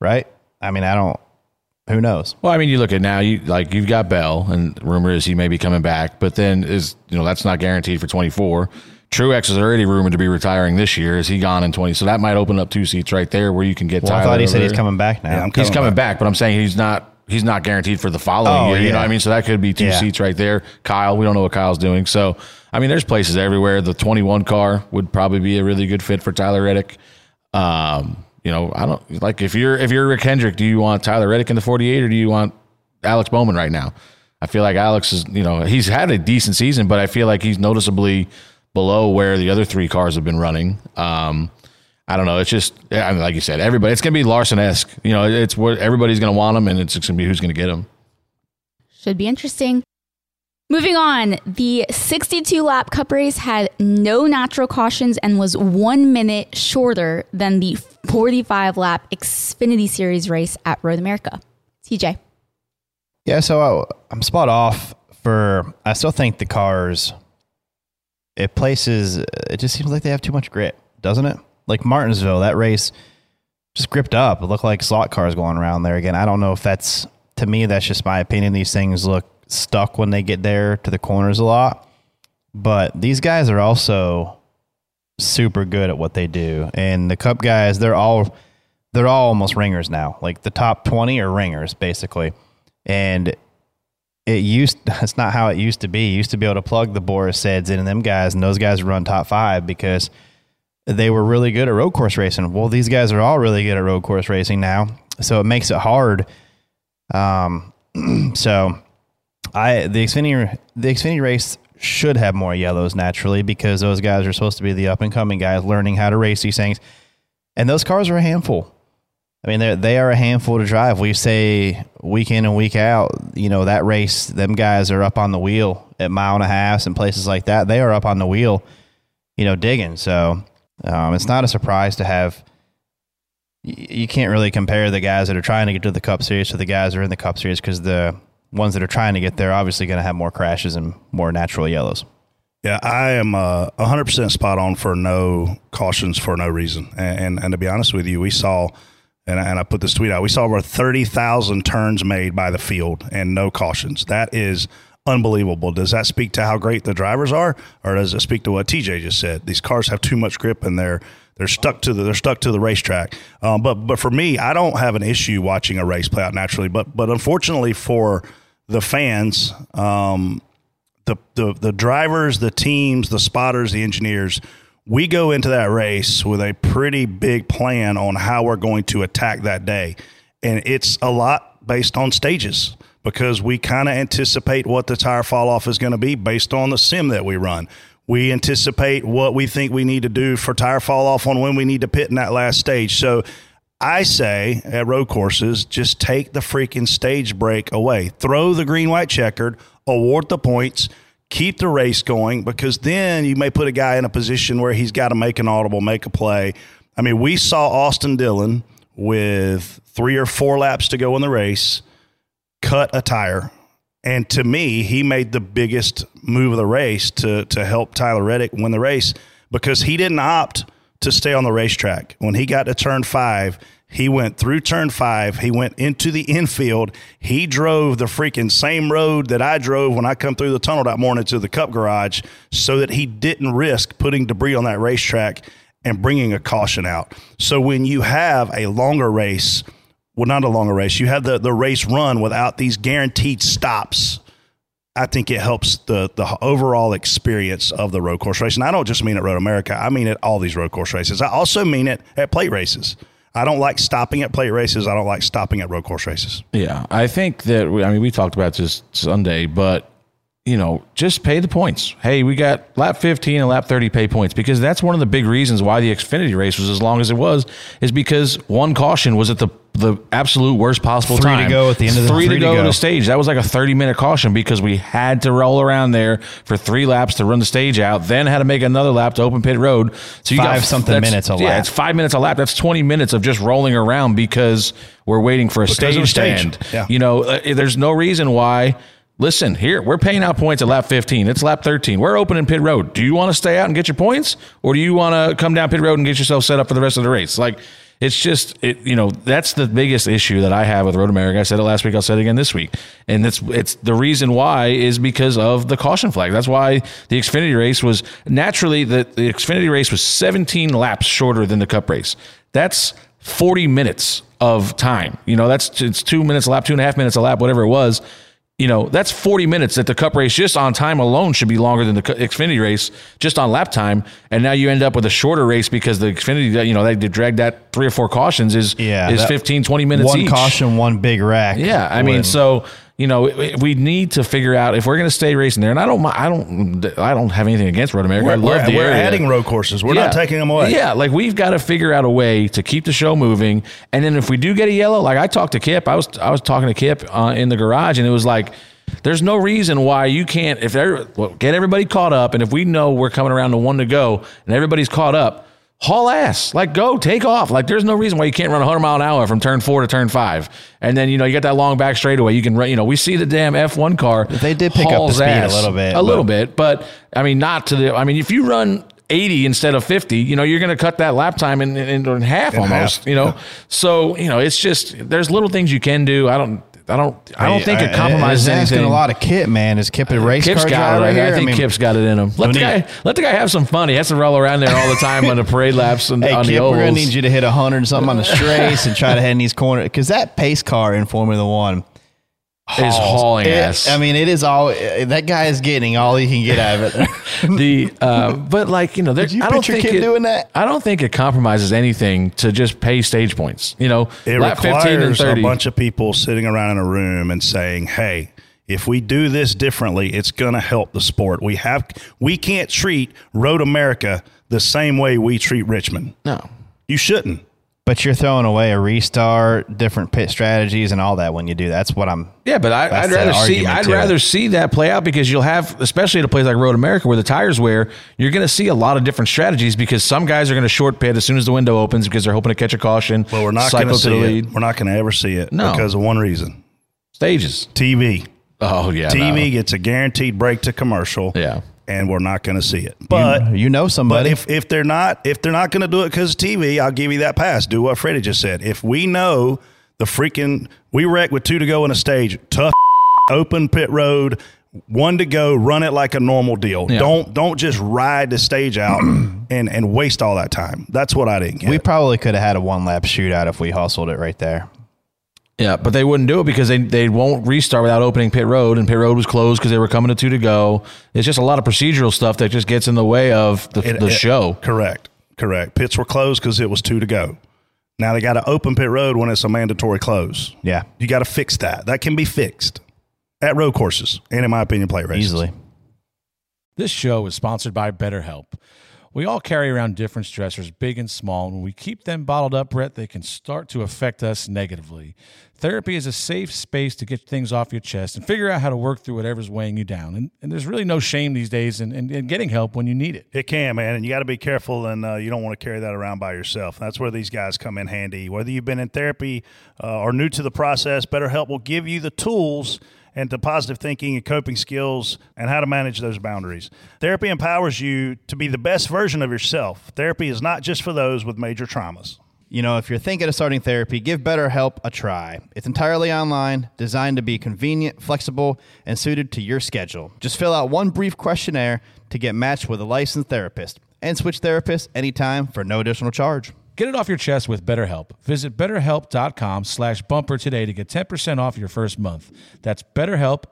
right? I mean, who knows? Well, I mean, you look at now, you've got Bell, and rumor is he may be coming back, but then that's not guaranteed for 24. Truex is already rumored to be retiring this year. Is he gone in 20? So that might open up two seats right there where you can get Tyler. I thought he said he's coming back now. Yeah, he's coming back, but I'm saying he's not guaranteed for the following year. Yeah. You know what I mean? So that could be two seats right there. Kyle, we don't know what Kyle's doing. So, I mean, there's places everywhere. The 21 car would probably be a really good fit for Tyler Reddick. You know, I don't like if you're Rick Hendrick, do you want Tyler Reddick in the 48 or do you want Alex Bowman right now? I feel like Alex is, you know, he's had a decent season, but I feel like he's noticeably below where the other three cars have been running. I don't know. It's just, I mean, like you said, everybody, it's going to be Larson-esque. You know, it's where everybody's going to want them, and it's going to be who's going to get them. Should be interesting. Moving on, the 62-lap Cup race had no natural cautions and was 1 minute shorter than the 45-lap Xfinity Series race at Road America. TJ. Yeah, so I'm spot off for, I still think the cars, it just seems like they have too much grit, doesn't it? Like Martinsville, that race just gripped up. It looked like slot cars going around there again. I don't know if that's, to me, that's just my opinion. These things look stuck when they get there to the corners a lot. But these guys are also super good at what they do. And the Cup guys, they're all almost ringers now. Like the top 20 are ringers, basically. And it's not how it used to be. You used to be able to plug the Boris Seds in and them guys, and those guys run top five because they were really good at road course racing. Well, these guys are all really good at road course racing now, so it makes it hard. The Xfinity race should have more yellows naturally because those guys are supposed to be the up and coming guys learning how to race these things, and those cars are a handful. I mean, they are a handful to drive. We say week in and week out, you know, that race, them guys are up on the wheel at mile and a half and places like that. They are up on the wheel, you know, digging. So it's not a surprise to have. You can't really compare the guys that are trying to get to the Cup Series to the guys that are in the Cup Series because the ones that are trying to get there are obviously going to have more crashes and more natural yellows. Yeah, I am 100% spot on for no cautions for no reason. And to be honest with you, we saw, and I put this tweet out, we saw over 30,000 turns made by the field and no cautions. That is unbelievable. Does that speak to how great the drivers are, or does it speak to what TJ just said? These cars have too much grip and they're stuck to the racetrack. But for me, I don't have an issue watching a race play out naturally. But unfortunately for the fans, the drivers, the teams, the spotters, the engineers, we go into that race with a pretty big plan on how we're going to attack that day, and it's a lot based on stages. Because we kind of anticipate what the tire fall off is going to be based on the sim that we run. We anticipate what we think we need to do for tire fall off on when we need to pit in that last stage. So I say at road courses, just take the freaking stage break away. Throw the green-white checkered, award the points, keep the race going, because then you may put a guy in a position where he's got to make an audible, make a play. I mean, we saw Austin Dillon with 3 or 4 laps to go in the race cut a tire, and to me, he made the biggest move of the race to help Tyler Reddick win the race because he didn't opt to stay on the racetrack. When he got to turn 5, he went through turn 5, he went into the infield, he drove the freaking same road that I drove when I come through the tunnel that morning to the Cup garage so that he didn't risk putting debris on that racetrack and bringing a caution out. So when you have a longer race, well, not a longer race. You have the race run without these guaranteed stops. I think it helps the overall experience of the road course race. And I don't just mean at Road America. I mean at all these road course races. I also mean it at plate races. I don't like stopping at plate races. I don't like stopping at road course races. Yeah, I think that, we talked about this Sunday, but, you know, just pay the points. Hey, we got lap 15 and lap 30 pay points, because that's one of the big reasons why the Xfinity race was as long as it was, is because one caution was at the absolute worst possible time. 3 to go at the end of the three to go to the stage. That was like a 30-minute caution because we had to roll around there for 3 laps to run the stage out, then had to make another lap to open pit road. So you got something minutes a lap. Yeah, it's 5 minutes a lap. That's 20 minutes of just rolling around because we're waiting for a stage stand. Yeah. You know, there's no reason why. Listen, here, we're paying out points at lap 15. It's lap 13. We're opening pit road. Do you want to stay out and get your points, or do you want to come down pit road and get yourself set up for the rest of the race? Like, it's just, that's the biggest issue that I have with Road America. I said it last week. I'll say it again this week. And it's the reason why is because of the caution flag. That's why the Xfinity race was naturally, the Xfinity race was 17 laps shorter than the Cup race. That's 40 minutes of time. You know, it's 2 minutes a lap, 2.5 minutes a lap, whatever it was. You know, that's 40 minutes that the Cup race just on time alone should be longer than the Xfinity race just on lap time. And now you end up with a shorter race because the Xfinity, you know, they dragged that 3 or 4 cautions is 15, 20 minutes each. One caution, one big wreck. Yeah. So, you know, we need to figure out if we're going to stay racing there. And I don't have anything against Road America. I love the area. We're adding road courses. We're not taking them away. Yeah. Like, we've got to figure out a way to keep the show moving. And then if we do get a yellow, like I talked to Kip, I was talking to Kip in the garage, and it was like, There's no reason why you can't, if get everybody caught up, and if we know we're coming around to one to go and everybody's caught up, haul ass. Like, go, take off. Like, there's no reason why you can't run 100 mile an hour from turn 4 to turn 5. And then, you know, you got that long back straightaway. You can run, you know, we see the damn F1 car. They did pick up the speed ass, a little bit. But, I mean, not to the, I mean, if you run 80 instead of 50, you know, you're going to cut that lap time in half almost, you know. So, you know, it's just, there's little things you can do. I don't think it compromises anything. Asking a lot of Kip, man. Is Kip a race car driver right here? I think Kip's got it in him. Let the guy have some fun. He has to roll around there all the time on the parade laps and on Kip, the ovals. We're going to need you to hit 100 and something on the straights and try to head in these corners. Because that pace car in Formula 1 is hauling ass. I mean, it is all that guy is getting all he can get out of it. But like, you know, I don't think it compromises anything to just pay stage points. You know, it requires 15 and 30. A bunch of people sitting around in a room and saying, "Hey, if we do this differently, it's going to help the sport." We can't treat Road America the same way we treat Richmond. No, you shouldn't. But you're throwing away a restart, different pit strategies, and all that when you do that. That's what I'm. Yeah, but I'd rather see that play out, because you'll have, especially at a place like Road America where the tires wear, you're going to see a lot of different strategies, because some guys are going to short pit as soon as the window opens because they're hoping to catch a caution. Well, we're not going to see it. We're not going to ever see it because of one reason: stages, TV. Oh yeah, TV gets a guaranteed break to commercial. Yeah. And we're not going to see it. But you know somebody. But if they're not going to do it because of TV, I'll give you that pass. Do what Freddie just said. If we know we wreck with 2 to go in a stage, tough open pit road, 1 to go, run it like a normal deal. Yeah. Don't just ride the stage out and waste all that time. That's what I didn't get. We probably could have had a 1-lap shootout if we hustled it right there. Yeah, but they wouldn't do it because they won't restart without opening pit road, and pit road was closed because they were coming to 2 to go. It's just a lot of procedural stuff that just gets in the way of the show. Correct. Pits were closed because it was 2 to go. Now they got to open pit road when it's a mandatory close. Yeah. You got to fix that. That can be fixed at road courses and, in my opinion, play races. Easily. This show is sponsored by BetterHelp. We all carry around different stressors, big and small, and when we keep them bottled up, Brett, they can start to affect us negatively. Therapy is a safe space to get things off your chest and figure out how to work through whatever's weighing you down. And there's really no shame these days in getting help when you need it. It can, man, and you got to be careful, and you don't want to carry that around by yourself. That's where these guys come in handy. Whether you've been in therapy or new to the process, BetterHelp will give you the tools and to positive thinking and coping skills and how to manage those boundaries. Therapy empowers you to be the best version of yourself. Therapy is not just for those with major traumas. You know, if you're thinking of starting therapy, give BetterHelp a try. It's entirely online, designed to be convenient, flexible, and suited to your schedule. Just fill out one brief questionnaire to get matched with a licensed therapist, and switch therapists anytime for no additional charge. Get it off your chest with BetterHelp. Visit BetterHelp.com/bumper today to get 10% off your first month. That's BetterHelp,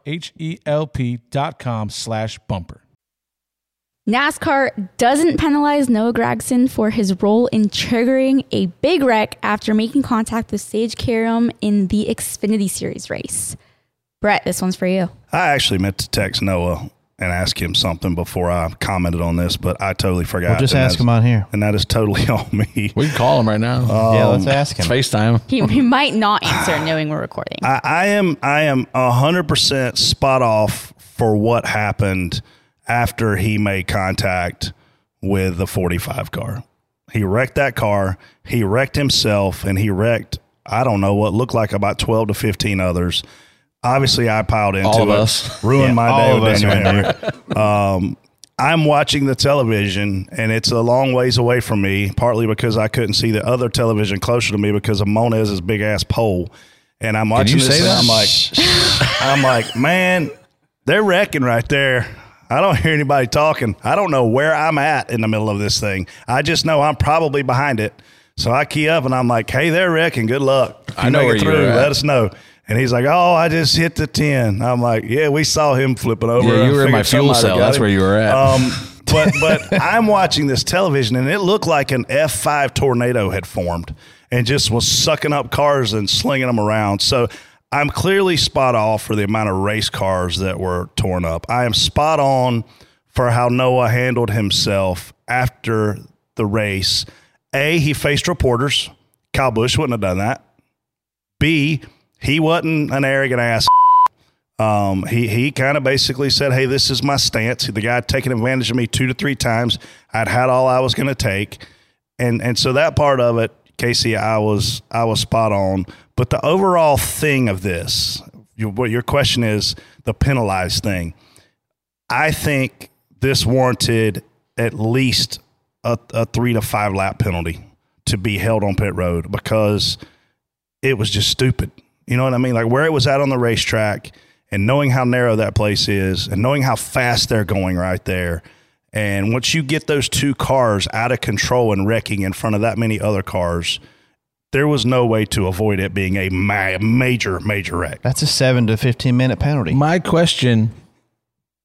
HELP.com/bumper. NASCAR doesn't penalize Noah Gragson for his role in triggering a big wreck after making contact with Sage Karam in the Xfinity Series race. Brett, this one's for you. I actually meant to text Noah and ask him something before I commented on this, but I totally forgot. Well, just ask him on here. And that is totally on me. We can call him right now. Yeah, let's ask him. FaceTime. He might not answer knowing we're recording. I am 100% spot off for what happened after he made contact with the 45 car. He wrecked that car, he wrecked himself, and he wrecked, I don't know, what looked like about 12 to 15 others. Obviously, I piled into all of us. Ruined my day with Daniel. I'm watching the television, and it's a long ways away from me, partly because I couldn't see the other television closer to me because of Monez's big-ass pole. And I'm watching this, and I'm like, man, they're wrecking right there. I don't hear anybody talking. I don't know where I'm at in the middle of this thing. I just know I'm probably behind it. So I key up, and I'm like, hey, they're wrecking. Good luck. If I know where you're at. Let us know. And he's like, oh, I just hit the 10. I'm like, yeah, we saw him flipping over. Yeah, you were in my fuel cell. That's where you were at. But I'm watching this television, and it looked like an F5 tornado had formed and just was sucking up cars and slinging them around. So I'm clearly spot off for the amount of race cars that were torn up. I am spot on for how Noah handled himself after the race. A, he faced reporters. Kyle Busch wouldn't have done that. B, he wasn't an arrogant ass. He kind of basically said, hey, this is my stance. The guy had taken advantage of me 2 to 3 times. I'd had all I was going to take. And so that part of it, Casey, I was spot on. But the overall thing of this, what your question is, the penalized thing, I think this warranted at least a 3 to 5 lap penalty to be held on pit road because it was just stupid. You know what I mean? Like where it was at on the racetrack and knowing how narrow that place is and knowing how fast they're going right there. And once you get those 2 cars out of control and wrecking in front of that many other cars, there was no way to avoid it being a major wreck. That's a 7 to 15-minute penalty. My question,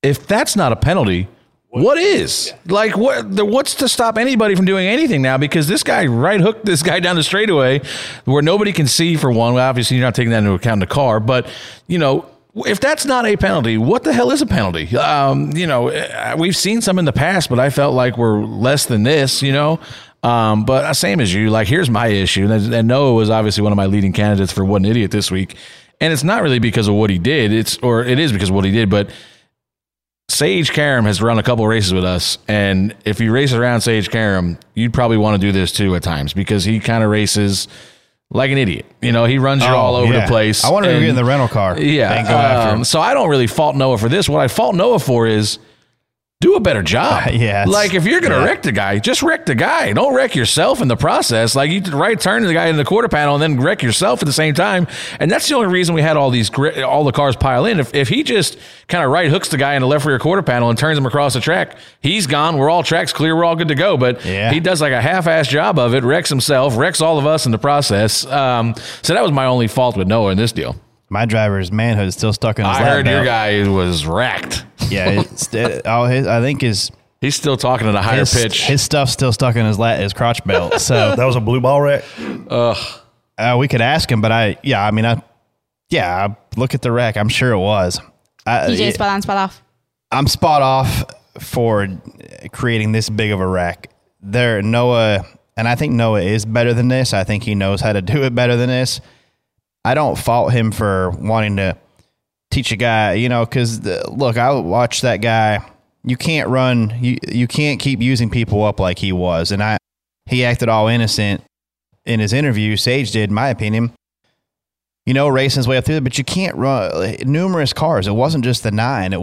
if that's not a penalty, what is? Yeah. Like, what's to stop anybody from doing anything now? Because this guy right hooked this guy down the straightaway where nobody can see, for one. Well, obviously, you're not taking that into account in the car. But, you know, if that's not a penalty, what the hell is a penalty? You know, we've seen some in the past, but I felt like we're less than this, you know. But same as you, like, here's my issue. And Noah was obviously one of my leading candidates for What an Idiot this week. And it's not really because of what he did. It is because of what he did, but Sage Karam has run a couple races with us, and if you race around Sage Karam, you'd probably want to do this too at times because he kind of races like an idiot. You know, he runs you all over the place. I wanted to get in the rental car. Yeah. And go after him. So I don't really fault Noah for this. What I fault Noah for is do a better job. Yeah. Like if you're going to wreck the guy, just wreck the guy. Don't wreck yourself in the process. Like you right turn the guy in the quarter panel and then wreck yourself at the same time. And that's the only reason we had all the cars pile in. If he just kind of right hooks the guy in the left rear quarter panel and turns him across the track, he's gone. We're all tracks clear. We're all good to go. But he does like a half-assed job of it, wrecks himself, wrecks all of us in the process. So that was my only fault with Noah in this deal. My driver's manhood is still stuck in his lap. I heard your guy was racked. Yeah, I think he's still talking at a higher pitch. His stuff's still stuck in his crotch belt. So that was a blue ball wreck. Ugh. We could ask him, but I look at the wreck. I'm sure it was. TJ, spot on, spot off. I'm spot off for creating this big of a wreck. There, Noah, and I think Noah is better than this. I think he knows how to do it better than this. I don't fault him for wanting to teach a guy, you know, because, look, I watched that guy. You can't run. You can't keep using people up like he was. And he acted all innocent in his interview. Sage did, in my opinion, you know, racing his way up through it. But you can't run numerous cars. It wasn't just the 9. There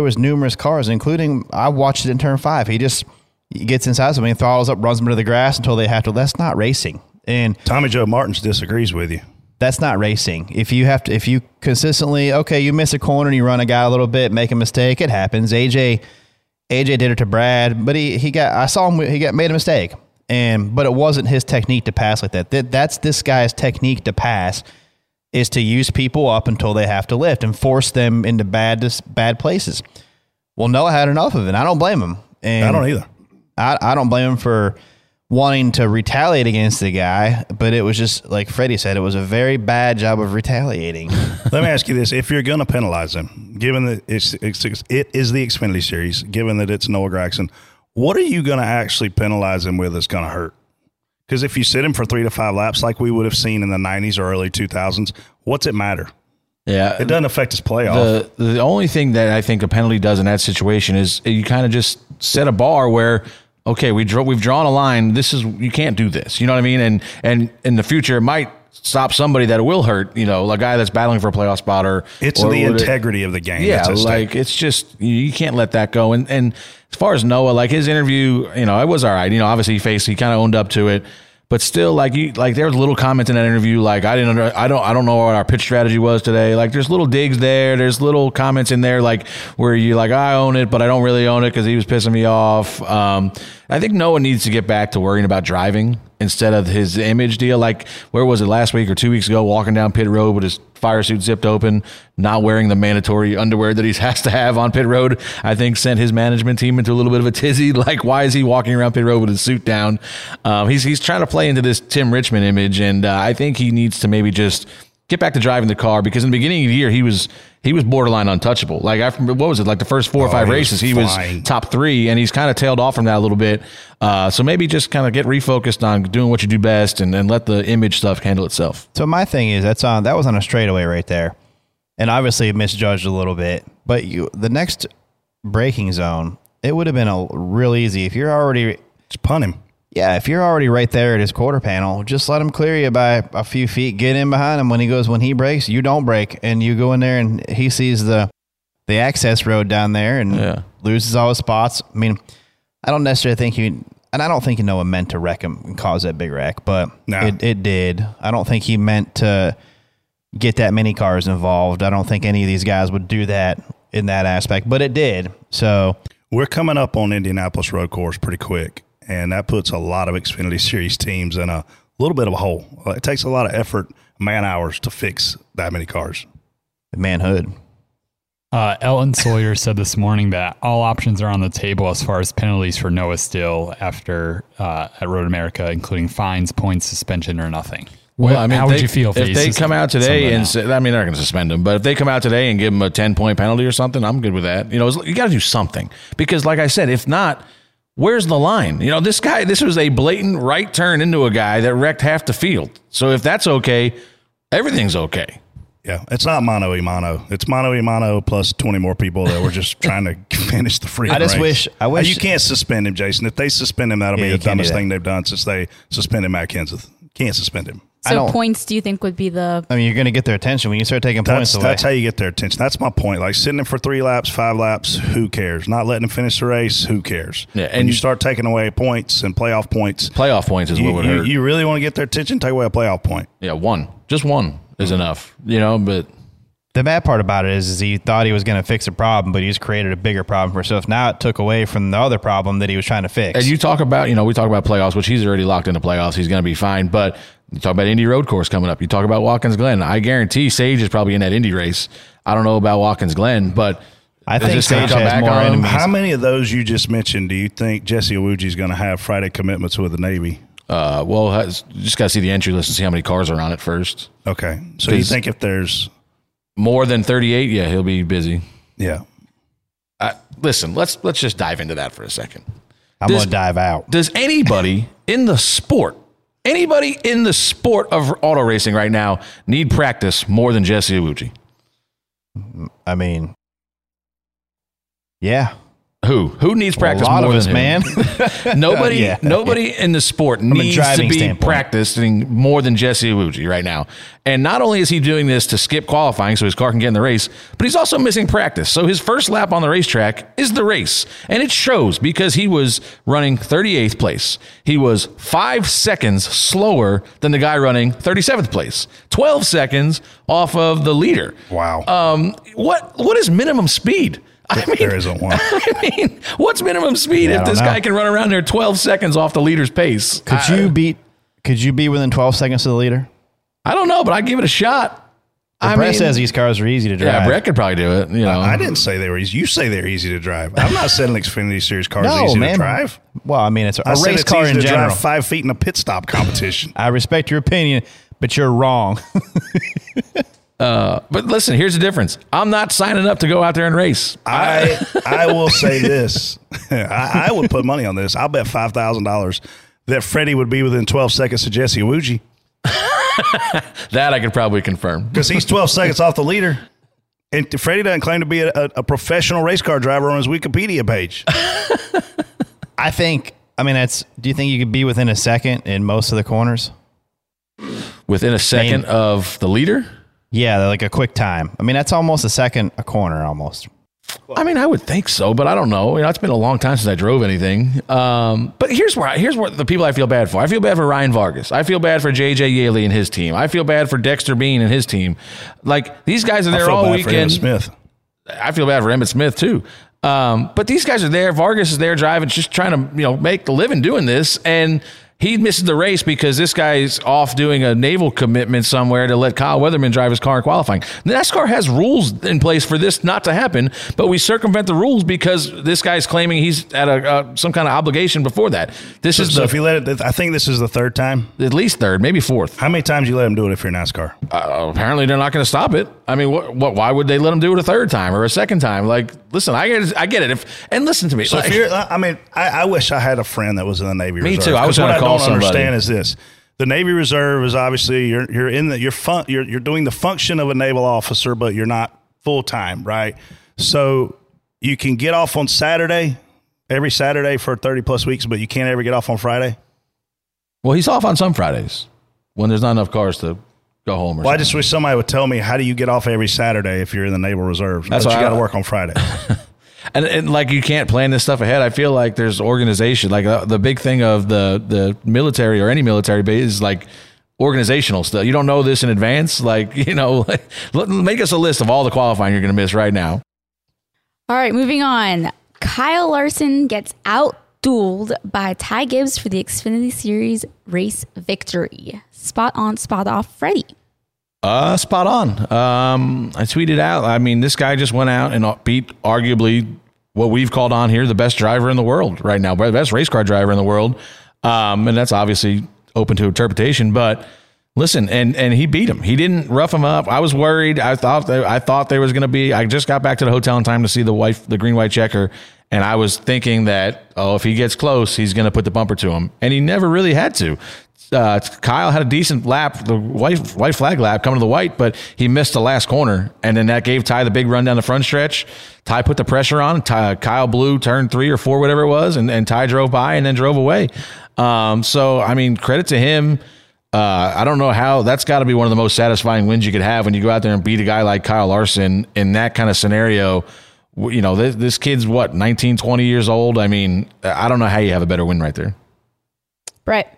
was numerous cars, including I watched it in turn 5. He gets inside somebody and throttles up, runs them to the grass until they have to. That's not racing. And Tommy Joe Martins disagrees with you. That's not racing. If you consistently, you miss a corner and you run a guy a little bit, make a mistake, it happens. AJ did it to Brad, but he made a mistake. But it wasn't his technique to pass like that. That's this guy's technique to pass is to use people up until they have to lift and force them into bad places. Well, Noah had enough of it. I don't blame him. And I don't either. I don't blame him for wanting to retaliate against the guy, but it was just, like Freddie said, it was a very bad job of retaliating. Let me ask you this. If you're going to penalize him, given that it is the Xfinity Series, given that it's Noah Gragson, what are you going to actually penalize him with that's going to hurt? Because if you sit him for 3 to 5 laps like we would have seen in the 90s or early 2000s, what's it matter? Yeah. It doesn't affect his playoff. The only thing that I think a penalty does in that situation is you kind of just set a bar where – okay, we've drawn a line. This is, you can't do this. You know what I mean? And in the future, it might stop somebody that it will hurt, you know, a guy that's battling for a playoff spot or. It's the integrity of the game. Yeah, like it's just, you can't let that go. And as far as Noah, like his interview, you know, it was all right. You know, obviously he kind of owned up to it. But still, like there was little comments in that interview, like I don't know what our pitch strategy was today. Like there's little digs there, there's little comments in there, like where you like I own it, but I don't really own it because he was pissing me off. I think Noah needs to get back to worrying about driving instead of his image deal. Like where was it last week or 2 weeks ago? Walking down pit road with his fire suit zipped open, not wearing the mandatory underwear that he has to have on pit road. I think sent his management team into a little bit of a tizzy. Like why is he walking around pit road with his suit down? He's trying to play into this Tim Richmond image, and I think he needs to maybe just get back to driving the car because in the beginning of the year he was borderline untouchable. Like the first 4 or 5 races he was top 3, and he's kind of tailed off from that a little bit. So maybe just kind of get refocused on doing what you do best and let the image stuff handle itself. So my thing is that was on a straightaway right there. and obviously misjudged a little bit. But the next braking zone, it would have been a real easy. If you're already... Just punt him. Yeah, if you're already right there at his quarter panel, just let him clear you by a few feet. Get in behind him. When he brakes, you don't brake. And you go in there, and he sees the access road down there and loses all his spots. I mean, I don't necessarily think he... And I don't think Noah meant to wreck him and cause that big wreck, but it did. I don't think he meant to get that many cars involved. I don't think any of these guys would do that in that aspect, but it did. So we're coming up on Indianapolis Road Course pretty quick, and that puts a lot of Xfinity Series teams in a little bit of a hole. It takes a lot of effort, man hours, to fix that many cars. Manhood. Ellen Sawyer said this morning that all options are on the table as far as penalties for Noah Still after at Road America, including fines, points, suspension, or nothing. Well, I mean, how would you feel if they come out today and say, I mean, they're not going to suspend him, but if they come out today and give him a 10-point penalty or something, I'm good with that. You know, you got to do something because, like I said, if not, where's the line? You know, this guy, this was a blatant right turn into a guy that wrecked half the field. So if that's okay, everything's okay. Yeah, it's not mano a mano. It's mano a mano plus 20 more people that were just trying to finish the free. I wish you can't suspend him, Jason. If they suspend him, that'll be the dumbest thing they've done since they suspended Matt Kenseth. Can't suspend him. So points, do you think would be the? I mean, you're going to get their attention when you start taking points away. That's how you get their attention. That's my point. Like sitting him for 3 laps, 5 laps, who cares? Not letting him finish the race, who cares? Yeah, and when you start taking away points and playoff points. Playoff points is what would hurt. You really want to get their attention? Take away a playoff point. Yeah, one, just one. Is enough, you know, but the bad part about it is he thought he was going to fix a problem, but he's created a bigger problem for himself. Now it took away from the other problem that he was trying to fix. And you talk about, you know, we talk about playoffs, which he's already locked into playoffs. He's going to be fine. But you talk about Indy Road Course coming up. You talk about Watkins Glen. I guarantee Sage is probably in that Indy race. I don't know about Watkins Glen, but I think Sage has more enemies. How many of those you just mentioned do you think Jesse Iwuji is going to have Friday commitments with the Navy? Well, just got to see the entry list and see how many cars are on it first. Okay. So you think if there's more than 38, yeah, he'll be busy. Yeah. Listen, let's just dive into that for a second. I'm going to dive out. Does anybody in the sport, of auto racing right now need practice more than Jesse Iwuji? I mean, yeah. Who needs practice more than him? Man. Nobody in the sport needs to be practicing more than Jesse Iwuji right now. And not only is he doing this to skip qualifying so his car can get in the race, but he's also missing practice. So his first lap on the racetrack is the race. And it shows because he was running 38th place. He was 5 seconds slower than the guy running 37th place. 12 seconds off of the leader. Wow. What is minimum speed? I mean, there isn't one. I mean, what's minimum speed if this guy can run around there 12 seconds off the leader's pace? Could you be within 12 seconds of the leader? I don't know, but I'd give it a shot. Brett says these cars are easy to drive. Yeah, Brett could probably do it. You know, I didn't say they were easy. You say they're easy to drive. I'm not saying Xfinity Series cars are easy to drive. Well, I mean, it's a race car in general. Drive 5 feet in a pit stop competition. I respect your opinion, but you're wrong. But listen, here's the difference. I'm not signing up to go out there and race. I will say this. I would put money on this. I'll bet $5,000 that Freddie would be within 12 seconds of Jesse Iwuji. That I could probably confirm. Because he's 12 seconds off the leader. And Freddie doesn't claim to be a professional race car driver on his Wikipedia page. Do you think you could be within a second in most of the corners? Within a second of the leader? Yeah, like a quick time. I mean, that's almost a second a corner almost. I mean, I would think so, but I don't know. You know, it's been a long time since I drove anything. But here's where the people I feel bad for. I feel bad for Ryan Vargas. I feel bad for J.J. Yaley and his team. I feel bad for Dexter Bean and his team. Like, these guys are there all weekend. I feel bad for Emmitt Smith, too. But these guys are there. Vargas is there driving, just trying to, you know, make a living doing this. And he misses the race because this guy's off doing a naval commitment somewhere to let Kyle Weatherman drive his car in qualifying. NASCAR has rules in place for this not to happen, but we circumvent the rules because this guy's claiming he's at some kind of obligation before that. If you let it, I think this is the third time. At least third, maybe fourth. How many times you let him do it if you're NASCAR? Apparently, they're not going to stop it. I mean, why would they let him do it a third time or a second time? Like, listen, I get it. And listen to me. So if you're, I wish I had a friend that was in the Navy Reserve. Me too. I was going to call somebody. What I don't understand is this. the Navy Reserve is obviously you're in the you're doing the function of a naval officer, but you're not full time, right? So you can get off on Saturday, every Saturday for 30 plus weeks, but you can't ever get off on Friday. Well, he's off on some Fridays when there's not enough cars to go home. Or well, I just wish somebody would tell me, how do you get off every Saturday if you're in the Naval Reserves? That's but you got to work on Friday. And like, you can't plan this stuff ahead. I feel like there's organization, like the big thing of the military or any military base is like organizational stuff. You don't know this in advance. Like, you know, make us a list of all the qualifying you're going to miss right now. All right, moving on. Kyle Larson gets out-dueled by Ty Gibbs for the Xfinity Series race victory. Spot on, spot off, Freddie. Spot on. I tweeted out, I mean, this guy just went out and beat arguably what we've called on here the best driver in the world right now, the best race car driver in the world. And that's obviously open to interpretation, but listen, and he beat him. He didn't rough him up. I was worried. I thought there was going to be, I just got back to the hotel in time to see the green-white checker, and I was thinking that, oh, if he gets close, he's going to put the bumper to him. And he never really had to. Kyle had a decent lap, the white flag lap coming to the white, but he missed the last corner. And then that gave Ty the big run down the front stretch. Ty put the pressure on. Kyle blew turn 3 or 4, whatever it was, and Ty drove by and then drove away. So, I mean, credit to him. I don't know how, that's got to be one of the most satisfying wins you could have when you go out there and beat a guy like Kyle Larson in that kind of scenario. You know, this kid's what, 19, 20 years old? I mean, I don't know how you have a better win right there. Brett.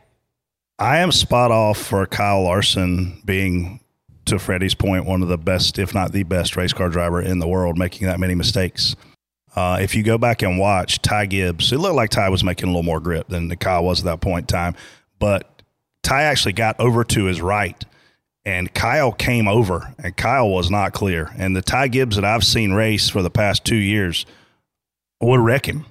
I am spot off for Kyle Larson being, to Freddie's point, one of the best, if not the best race car driver in the world, making that many mistakes. If you go back and watch Ty Gibbs, it looked like Ty was making a little more grip than Kyle was at that point in time. But Ty actually got over to his right, and Kyle came over, and Kyle was not clear. And the Ty Gibbs that I've seen race for the past 2 years would wreck him.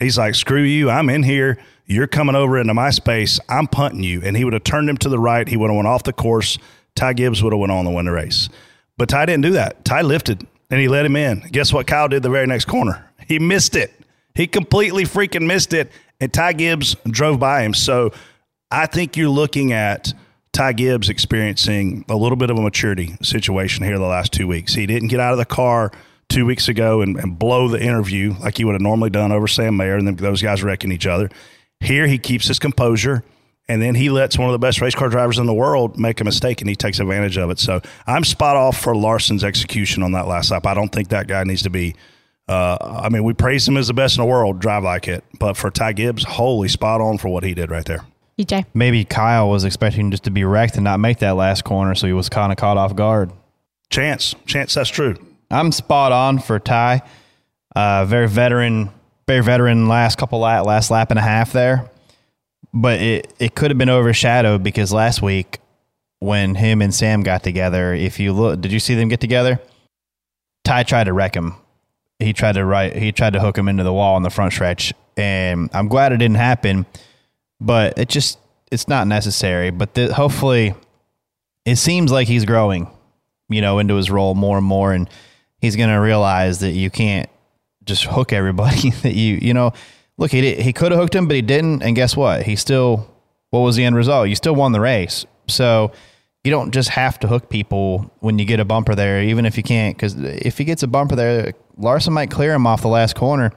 He's like, screw you, I'm in here. You're coming over into my space. I'm punting you. And he would have turned him to the right. He would have went off the course. Ty Gibbs would have went on to win the race. But Ty didn't do that. Ty lifted, and he let him in. Guess what Kyle did the very next corner? He missed it. He completely freaking missed it, and Ty Gibbs drove by him. So I think you're looking at Ty Gibbs experiencing a little bit of a maturity situation here the last 2 weeks. He didn't get out of the car 2 weeks ago and blow the interview like he would have normally done over Sam Mayer and those guys wrecking each other. Here he keeps his composure, and then he lets one of the best race car drivers in the world make a mistake, and he takes advantage of it. So I'm spot off for Larson's execution on that last lap. I don't think that guy needs to be I mean, we praise him as the best in the world, drive like it. But for Ty Gibbs, holy, spot on for what he did right there. EJ. Maybe Kyle was expecting just to be wrecked and not make that last corner, so he was kind of caught off guard. Chance that's true. I'm spot on for Ty. Very veteran last lap and a half there. But it could have been overshadowed because last week when him and Sam got together, if you look, did you see them get together? Ty tried to wreck him. He tried to hook him into the wall on the front stretch. And I'm glad it didn't happen, but it's not necessary. But hopefully it seems like he's growing, you know, into his role more and more. And he's going to realize that you can't just hook everybody that you know, look, he could have hooked him, but he didn't. And guess what? What was the end result? You still won the race. So you don't just have to hook people when you get a bumper there, even if you can't, because if he gets a bumper there, Larson might clear him off the last corner.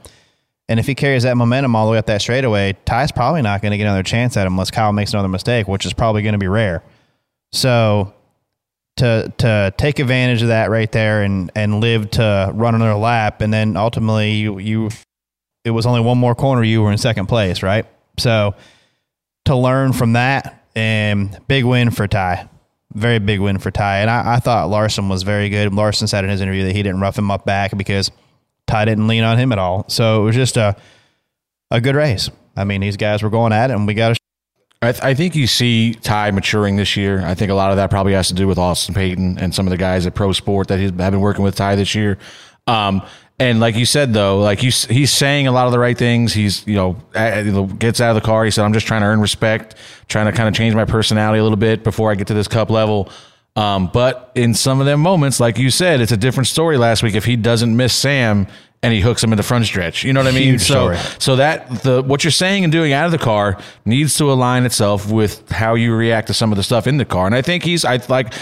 And if he carries that momentum all the way up that straightaway, Ty's probably not going to get another chance at him unless Kyle makes another mistake, which is probably going to be rare. So to take advantage of that right there and live to run another lap, and then ultimately it was only one more corner, you were in second place, right? So to learn from that, and big win for Ty. Very big win for Ty. And I thought Larson was very good. Larson said in his interview that he didn't rough him up back because Ty didn't lean on him at all. So it was just a good race. I mean, these guys were going at it, and we got to I think you see Ty maturing this year. I think a lot of that probably has to do with Austin Payton and some of the guys at Pro Sport that have been working with Ty this year. And like you said, though, like he's saying a lot of the right things. He's, you know, gets out of the car. He said, I'm just trying to earn respect, trying to kind of change my personality a little bit before I get to this cup level. But in some of them moments, like you said, it's a different story last week. If he doesn't miss Sam and he hooks him in the front stretch, you know what I mean? So that what you're saying and doing out of the car needs to align itself with how you react to some of the stuff in the car. And I think he's, like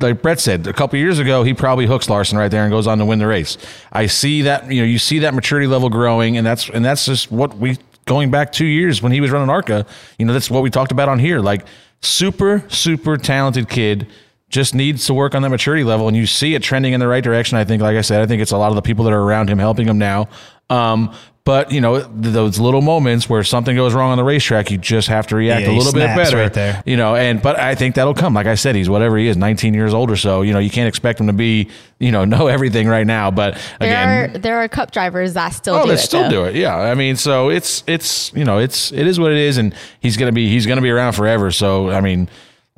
Brett said, a couple of years ago, he probably hooks Larson right there and goes on to win the race. I see that, you see that maturity level growing, and that's just what we, going back 2 years when he was running ARCA, that's what we talked about on here. Like, super, super talented kid. Just needs to work on that maturity level, and you see it trending in the right direction. I think, like I said, I think it's a lot of the people that are around him helping him now. But those little moments where something goes wrong on the racetrack, you just have to react a little bit better. Right there. But I think that'll come. Like I said, he's whatever he is, 19 years old or so. You can't expect him to be know everything right now. But again, there are Cup drivers that still do it. Yeah, I mean, so it is what it is, and he's gonna be around forever. So I mean.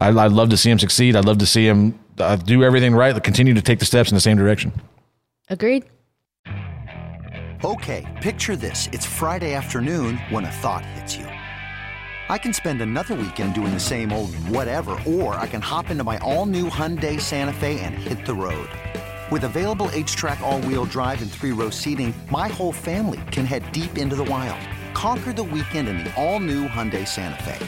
I'd love to see him succeed. I'd love to see him do everything right, continue to take the steps in the same direction. Agreed. Okay, picture this. It's Friday afternoon when a thought hits you. I can spend another weekend doing the same old whatever, or I can hop into my all-new Hyundai Santa Fe and hit the road. With available H-Track all-wheel drive and three-row seating, my whole family can head deep into the wild. Conquer the weekend in the all-new Hyundai Santa Fe.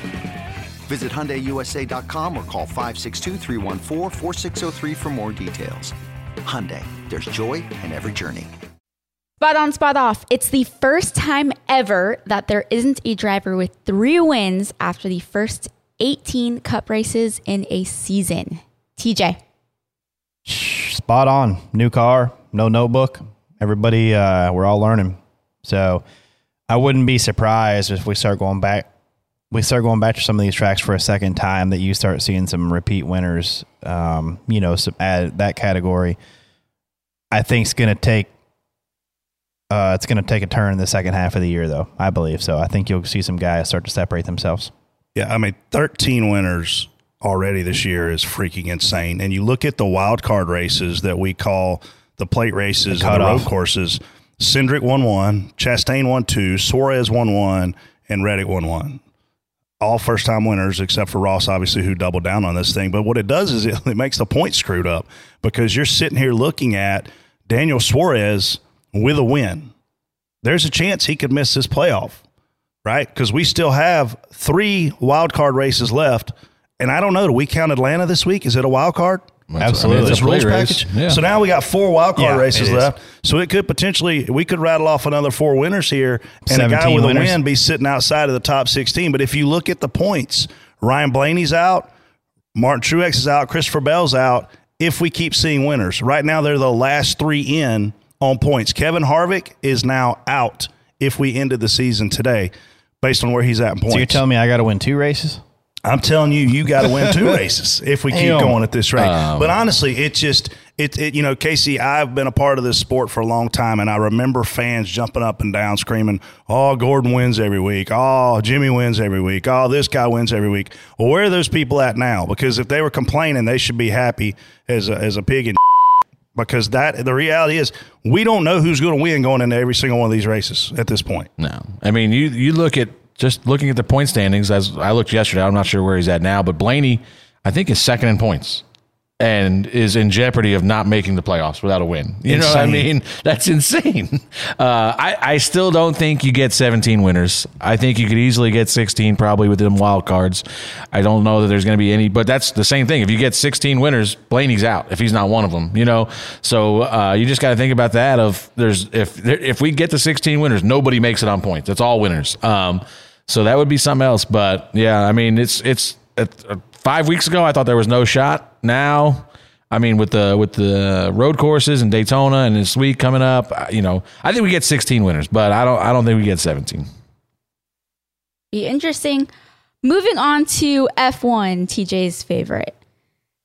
Visit HyundaiUSA.com or call 562-314-4603 for more details. Hyundai, there's joy in every journey. Spot on, spot off. It's the first time ever that there isn't a driver with 3 wins after the first 18 Cup races in a season. TJ. Spot on. New car, no notebook. Everybody, we're all learning. So I wouldn't be surprised if we start going back to some of these tracks for a second time, that you start seeing some repeat winners, some add that category. I think it's going to take a turn in the second half of the year, though. I believe so. I think you'll see some guys start to separate themselves. Yeah, 13 winners already this year is freaking insane. And you look at the wild card races that we call the plate races and the road courses. Cindric won 1, Chastain won 2, Suarez won 1, and Reddick won 1. All first-time winners, except for Ross, obviously, who doubled down on this thing. But what it does is it makes the point screwed up, because you're sitting here looking at Daniel Suarez with a win. There's a chance he could miss this playoff, right? Because we still have 3 wild card races left. And I don't know, do we count Atlanta this week? Is it a wild card? Absolutely. It's a rules package. Yeah. So now we got 4 wild card races left. So it could potentially, we could rattle off another 4 winners here, and a guy with a win be sitting outside of the top 16. But if you look at the points, Ryan Blaney's out, Martin Truex is out, Christopher Bell's out. If we keep seeing winners, right now they're the last 3 in on points. Kevin Harvick is now out if we ended the season today based on where he's at in points. So you're telling me I got to win 2 races? I'm telling you, you got to win 2 races if we keep going at this rate. But honestly, it's just, Casey, I've been a part of this sport for a long time, and I remember fans jumping up and down screaming, oh, Gordon wins every week. Oh, Jimmy wins every week. Oh, this guy wins every week. Well, where are those people at now? Because if they were complaining, they should be happy as a pig in because the reality is we don't know who's going to win going into every single one of these races at this point. No. I mean, you look at, just looking at the point standings, as I looked yesterday, I'm not sure where he's at now, but Blaney, I think, is second in points and is in jeopardy of not making the playoffs without a win. You know what I mean? That's insane. I still don't think you get 17 winners. I think you could easily get 16 probably with them wild cards. I don't know that there's going to be any, but that's the same thing. If you get 16 winners, Blaney's out if he's not one of them, So you just got to think about that. If we get to 16 winners, nobody makes it on points. It's all winners. So that would be something else. But, yeah, I mean, it's 5 weeks ago I thought there was no shot. Now, I mean, with the road courses and Daytona and this week coming up, I think we get 16 winners, but I don't think we get 17. Be interesting. Moving on to F1, TJ's favorite.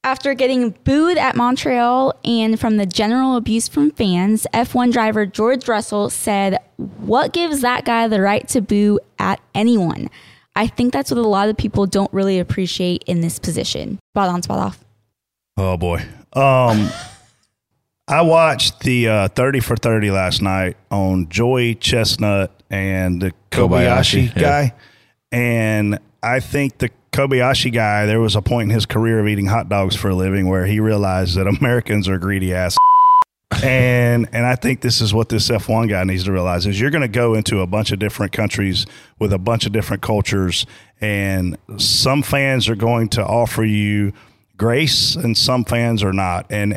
After getting booed at Montreal and from the general abuse from fans, F1 driver George Russell said, "What gives that guy the right to boo at anyone?" I think that's what a lot of people don't really appreciate in this position. Spot on, spot off. Oh, boy. I watched the 30 for 30 last night on Joey Chestnut and the Kobayashi guy. Yeah. And I think the Kobayashi guy, there was a point in his career of eating hot dogs for a living where he realized that Americans are greedy ass. And I think this is what this F1 guy needs to realize is you're going to go into a bunch of different countries with a bunch of different cultures, and some fans are going to offer you grace and some fans are not. And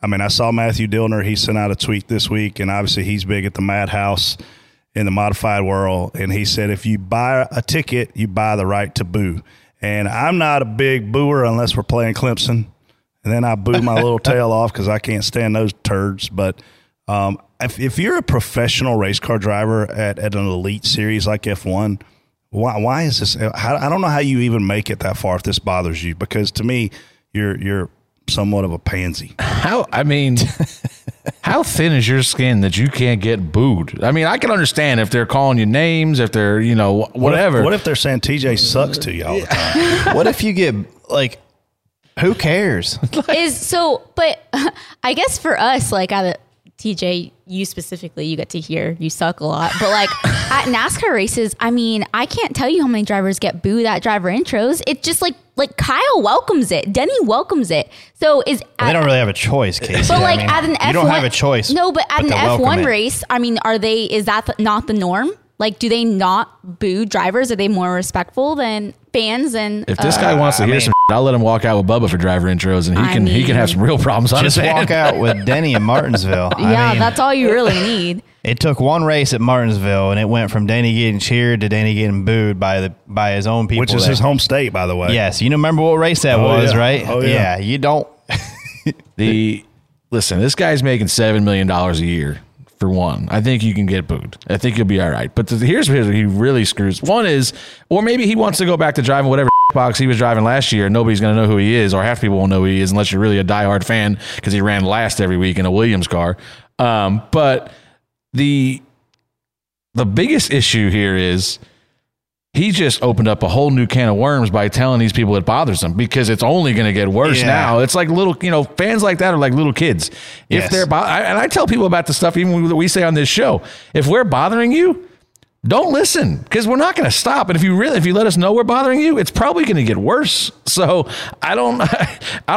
I mean, I saw Matthew Dillner. He sent out a tweet this week, and obviously he's big at the Madhouse in the modified world. And he said, if you buy a ticket, you buy the right to boo. And I'm not a big booer unless we're playing Clemson. And then I boo my little tail off because I can't stand those turds. But if you're a professional race car driver at an elite series like F1, why is this? I don't know how you even make it that far if this bothers you, because to me, you're somewhat of a pansy. How thin is your skin that you can't get booed? I mean, I can understand if they're calling you names, if they're, you know, whatever. What if they're saying TJ sucks to you all the time? What if you get, like, who cares? But I guess for us, like, TJ, you specifically, you get to hear you suck a lot. But, like, at NASCAR races, I mean, I can't tell you how many drivers get booed at driver intros. It's just like Kyle welcomes it. Denny welcomes it. So they don't really have a choice, Casey. But like at an F1, you don't have a choice. No, but at an F1 race, I mean, is that not the norm? Like, do they not boo drivers? Are they more respectful than fans? And if this guy wants to hear some shit, I'll let him walk out with Bubba for driver intros, and he can have some real problems on his hand. Just walk out with Denny in Martinsville. That's all you really need. It took one race at Martinsville, and it went from Denny getting cheered to Denny getting booed by his own people. Which is his home state, by the way. Yes, you remember what race that was, right? Oh, yeah. Yeah, you don't. Listen, this guy's making $7 million a year. For one, I think you can get booed. I think you'll be all right. But here's where he really screws. One is, or maybe he wants to go back to driving whatever box he was driving last year, and nobody's going to know who he is, or half people won't know who he is unless you're really a diehard fan because he ran last every week in a Williams car. But the biggest issue here is he just opened up a whole new can of worms by telling these people it bothers them, because it's only going to get worse now. It's like little, you know, fans like that are like little kids. Yes. If I tell people about the stuff even that we say on this show, if we're bothering you, don't listen, because we're not going to stop. And if you let us know we're bothering you, it's probably going to get worse. So I don't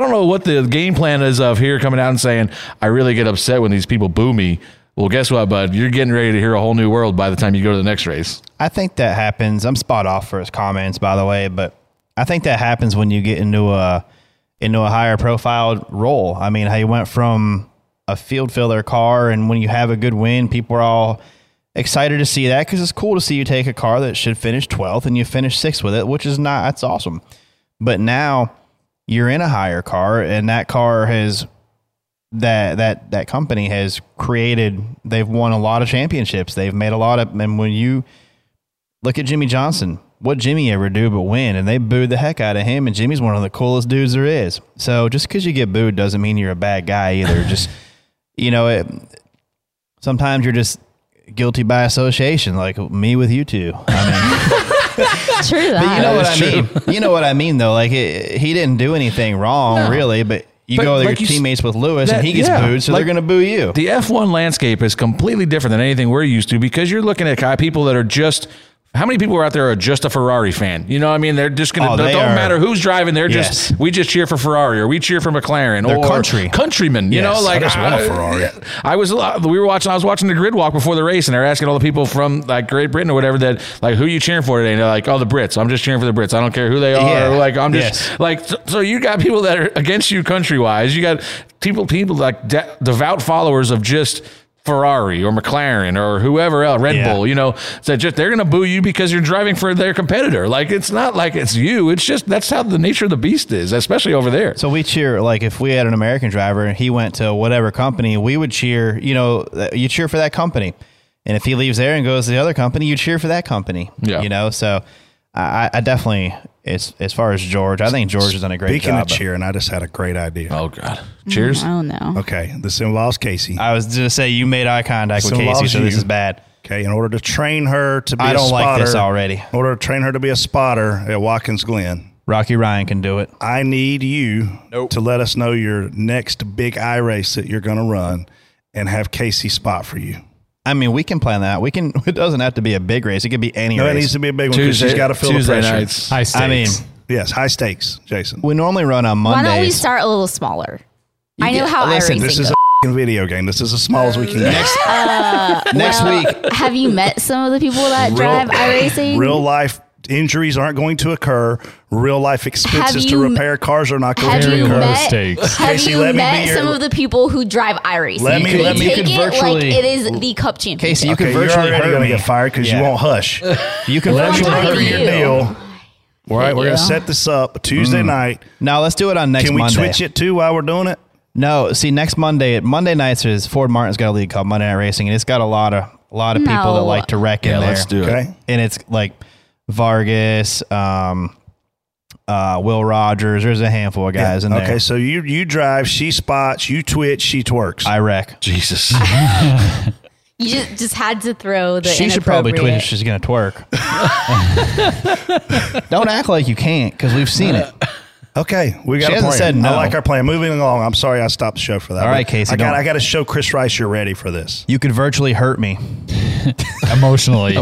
know what the game plan is of here coming out and saying, I really get upset when these people boo me. Well, guess what, bud? You're getting ready to hear a whole new world by the time you go to the next race. I think that happens. I'm spot off for his comments, by the way, but I think that happens when you get into a higher profile role. I mean, how you went from a field filler car, and when you have a good win, people are all excited to see that because it's cool to see you take a car that should finish 12th and you finish 6th with it, which is not. That's awesome. But now you're in a higher car, and that car has. That company has created, they've won a lot of championships. They've made a lot of, and when you look at Jimmy Johnson, what Jimmy ever do but win, and they booed the heck out of him, and Jimmy's one of the coolest dudes there is. So just because you get booed doesn't mean you're a bad guy either. Just, you know, sometimes you're just guilty by association, like me with you two. I mean... True that. But you know what I mean? You know what I mean, though? Like, he didn't do anything wrong, really, but... You go to your teammates with Lewis, and he gets booed, so they're going to boo you. The F1 landscape is completely different than anything we're used to, because you're looking at people that are just – how many people are out there are just a Ferrari fan? You know what I mean? They're just going to – it don't matter who's driving. They're just – we just cheer for Ferrari, or we cheer for McLaren. They're countrymen. You know, like – I just want a Ferrari. I was watching the grid walk before the race, and they're asking all the people from, like, Great Britain or whatever that, like, who are you cheering for today? And they're like, oh, the Brits. I'm just cheering for the Brits. I don't care who they are. Yeah. Or, like, I'm just like – so you got people that are against you country-wise. You got people like devout followers of just – Ferrari or McLaren or whoever else, Red Bull, you know, so just, they're going to boo you because you're driving for their competitor. Like, it's not like it's you. It's just, that's how the nature of the beast is, especially over there. So we cheer, like, if we had an American driver and he went to whatever company, we would cheer, you know, you cheer for that company. And if he leaves there and goes to the other company, you cheer for that company, you know? So I definitely, as far as George, I think George has done a great job. Speaking of cheering, I just had a great idea. Oh, God. Cheers. Oh, no. Okay. This involves Casey. I was going to say, you made eye contact with Casey, so this is bad. Okay. In order to train her to be a spotter. I don't like this already. In order to train her to be a spotter at Watkins Glen. Rocky Ryan can do it. I need you to let us know your next big I race that you're going to run and have Casey spot for you. I mean, we can plan that. We can. It doesn't have to be a big race. It could be any race. No, it needs to be a big one because she's got to feel the pressure. I mean, Yes, high stakes, Jason. We normally run on Mondays. Why don't we start a little smaller? I know how iRacing goes. A video game. This is as small as we can get. Next week. Have you met some of the people that drive iRacing? Real life injuries aren't going to occur. Real life expenses to repair cars are not going to occur. Have you met some of the people who drive iRacing? Let me take it like it is the Cup Championship. Casey, you can virtually going to get fired because you won't hush. You can virtually hurt your deal. All right, we're going to set this up Tuesday night. Now let's do it on next Monday. Can we switch it too while we're doing it? No, see, next Monday nights is Ford Martin's got a league called Monday Night Racing, and it's got a lot of people that like to wreck in there. Let's do it. And it's like Vargas, Will Rogers. There's a handful of guys in there. Okay, so you drive, she spots, you twitch, she twerks. I wreck. Jesus. You just had to throw the She should probably twitch if she's going to twerk. Don't act like you can't, because we've seen it. Okay, we got a plan. Said no. I like our plan. Moving along. I'm sorry I stopped the show for that. All right, Casey. I got to show Chris Rice you're ready for this. You could virtually hurt me. Emotionally.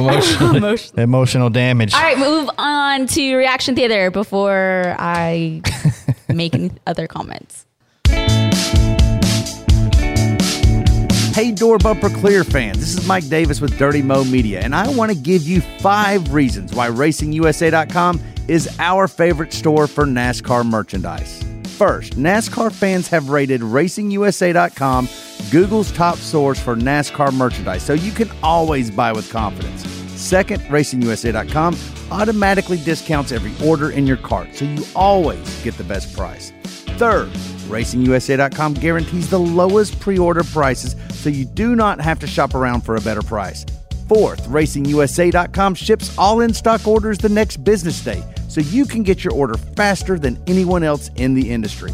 Emotional damage. All right, move on to Reaction Theater before I make any other comments. Hey, Door Bumper Clear fans, this is Mike Davis with Dirty Mo Media, and I want to give you 5 reasons why RacingUSA.com is our favorite store for NASCAR merchandise. First, NASCAR fans have rated RacingUSA.com Google's top source for NASCAR merchandise, so you can always buy with confidence. Second, RacingUSA.com automatically discounts every order in your cart, so you always get the best price. Third, RacingUSA.com guarantees the lowest pre-order prices, so you do not have to shop around for a better price. Fourth, RacingUSA.com ships all in-stock orders the next business day, so you can get your order faster than anyone else in the industry.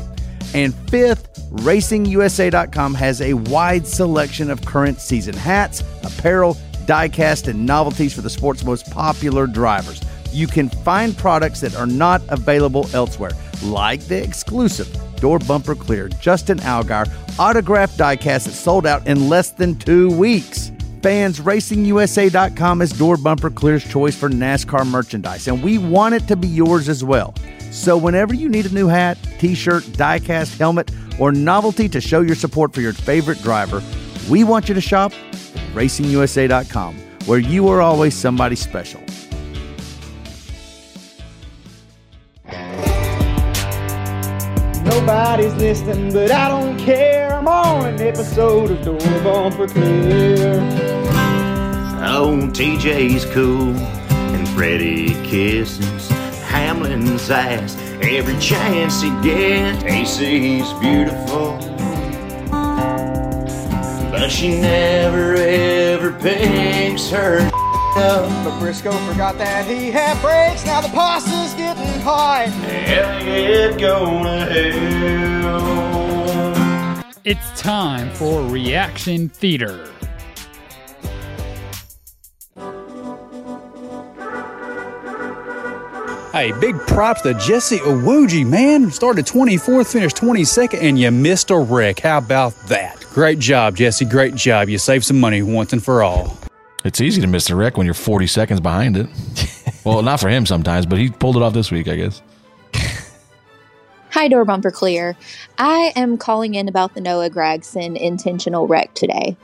And fifth, RacingUSA.com has a wide selection of current season hats, apparel, diecast, and novelties for the sport's most popular drivers. You can find products that are not available elsewhere, like the exclusive Door Bumper Clear Justin Allgaier autographed diecast that sold out in less than 2 weeks. Fans, RacingUSA.com is Door Bumper Clear's choice for NASCAR merchandise, and we want it to be yours as well. So whenever you need a new hat, t-shirt, diecast, helmet, or novelty to show your support for your favorite driver, we want you to shop at RacingUSA.com, where you are always somebody special. Nobody's listening, but I don't care. I'm on an episode of Door Bumper Clear. Oh, TJ's cool and Freddie kisses Hamlin's ass every chance he gets. AC's beautiful, but she never ever picks her up. But Briscoe forgot that he had brakes. Now the pasta's getting hot. Elliott going to hell. It's time for Reaction Theater. Hey, big props to Jesse Iwuji, man. Started 24th, finished 22nd, and you missed a wreck. How about that? Great job, Jesse. Great job. You saved some money once and for all. It's easy to miss the wreck when you're 40 seconds behind it. Well, not for him sometimes, but he pulled it off this week, I guess. Hi, Door Bumper Clear. I am calling in about the Noah Gragson intentional wreck today.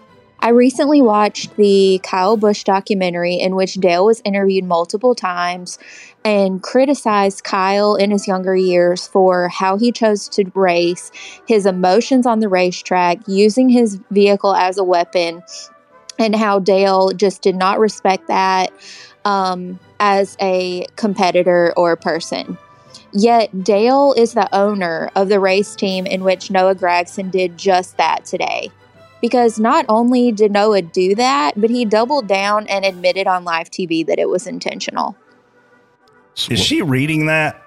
I recently watched the Kyle Busch documentary in which Dale was interviewed multiple times and criticized Kyle in his younger years for how he chose to race, his emotions on the racetrack, using his vehicle as a weapon, and how Dale just did not respect that as a competitor or a person. Yet Dale is the owner of the race team in which Noah Gragson did just that today. Because not only did Noah do that, but he doubled down and admitted on live TV that it was intentional. Is she reading that?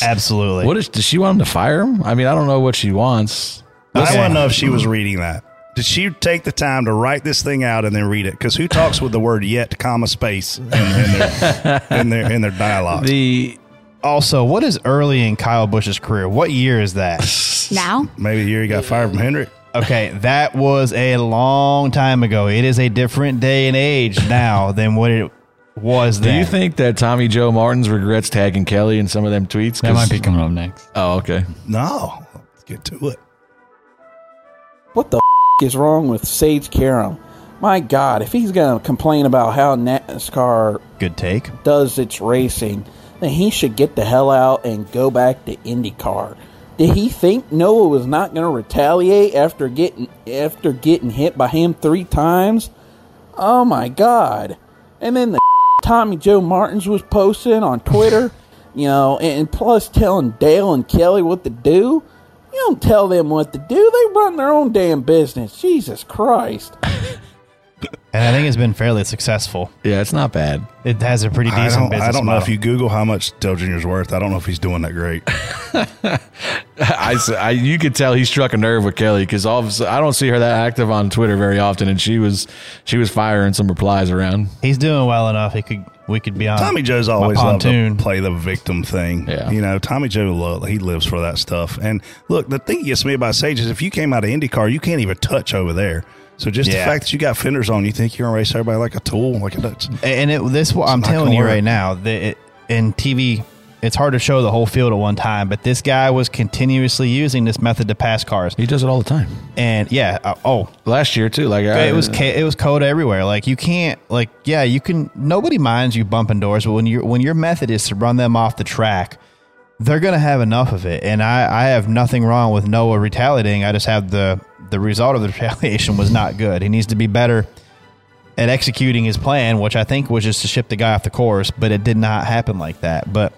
Absolutely. Does she want him to fire him? I mean, I don't know what she wants. I want to know if she was reading that. Did she take the time to write this thing out and then read it? Because who talks with the word yet, comma, space in their dialogue? Also, what is early in Kyle Busch's career? What year is that? Now? Maybe the year he got fired from Hendrick. Okay, that was a long time ago. It is a different day and age now than what it was that. Do you think that Tommy Joe Martins regrets tagging Kelly in some of them tweets? That might be coming up next. Oh, okay. No. Let's get to it. What the is wrong with Sage Karam? My God, if he's going to complain about how NASCAR Good take. Does its racing, then he should get the hell out and go back to IndyCar. Did he think Noah was not going to retaliate after getting hit by him 3 times? Oh, my God. And then the Tommy Joe Martins was posting on Twitter, you know, and plus telling Dale and Kelly what to do. You don't tell them what to do. They run their own damn business. Jesus Christ. And I think it's been fairly successful. Yeah, it's not bad. It has a pretty decent business model. I don't know if you Google how much Dale Jr.'s worth. I don't know if he's doing that great. You could tell he struck a nerve with Kelly because I don't see her that active on Twitter very often, and she was firing some replies around. He's doing well enough. We could be on. Tommy Joe's always loved to play the victim thing. Yeah. You know, Tommy Joe, he lives for that stuff. And look, the thing that gets me about Sage is if you came out of IndyCar, you can't even touch over there. So just the fact that you got fenders on, you think you're going to race everybody like a tool, like a nuts. And I'm telling you right now, in TV, it's hard to show the whole field at one time, but this guy was continuously using this method to pass cars. He does it all the time. And last year too, like it was code everywhere. Like you can't, like you can. Nobody minds you bumping doors, but when your method is to run them off the track, they're going to have enough of it. And I have nothing wrong with Noah retaliating. I just have the result of the retaliation was not good. He needs to be better at executing his plan, which I think was just to ship the guy off the course, but it did not happen like that. But,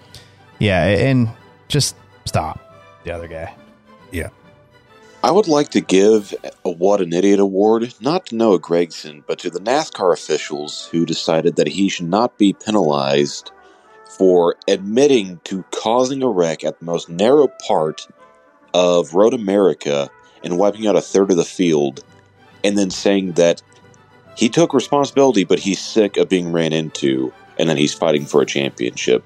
yeah, and just stop the other guy. Yeah. I would like to give a What an Idiot award, not to Noah Gragson, but to the NASCAR officials who decided that he should not be penalized for admitting to causing a wreck at the most narrow part of Road America and wiping out a third of the field, and then saying that he took responsibility, but he's sick of being ran into, and then he's fighting for a championship.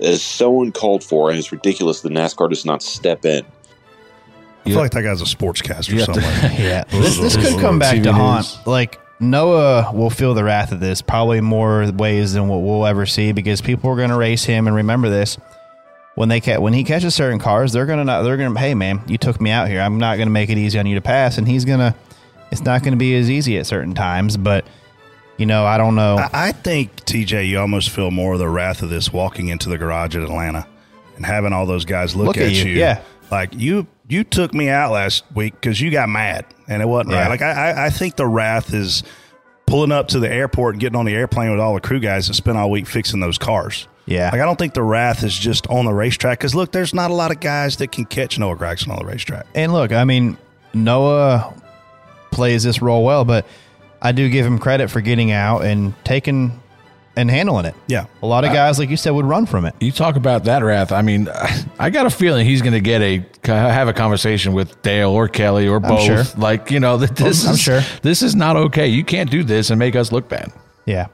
It is so uncalled for, and it's ridiculous that NASCAR does not step in. I feel like that guy's a sportscaster or something. Yeah. This could come back to haunt. Like, Noah will feel the wrath of this probably more ways than what we'll ever see, because people are going to race him and remember this. When he catches certain cars, they're gonna. Hey, man, you took me out here. I'm not gonna make it easy on you to pass, and it's not gonna be as easy at certain times. But I don't know. I think TJ, you almost feel more of the wrath of this walking into the garage at Atlanta and having all those guys look at you. Yeah, like you took me out last week because you got mad, and it wasn't right. Like I think the wrath is pulling up to the airport and getting on the airplane with all the crew guys that spent all week fixing those cars. Yeah. Like, I don't think the wrath is just on the racetrack. Because, look, there's not a lot of guys that can catch Noah Gragson on the racetrack. And, look, I mean, Noah plays this role well, but I do give him credit for getting out and taking and handling it. Yeah. A lot of guys, like you said, would run from it. You talk about that wrath. I mean, I got a feeling he's going to have a conversation with Dale or Kelly or both. Sure. Like, this is not okay. You can't do this and make us look bad. Yeah.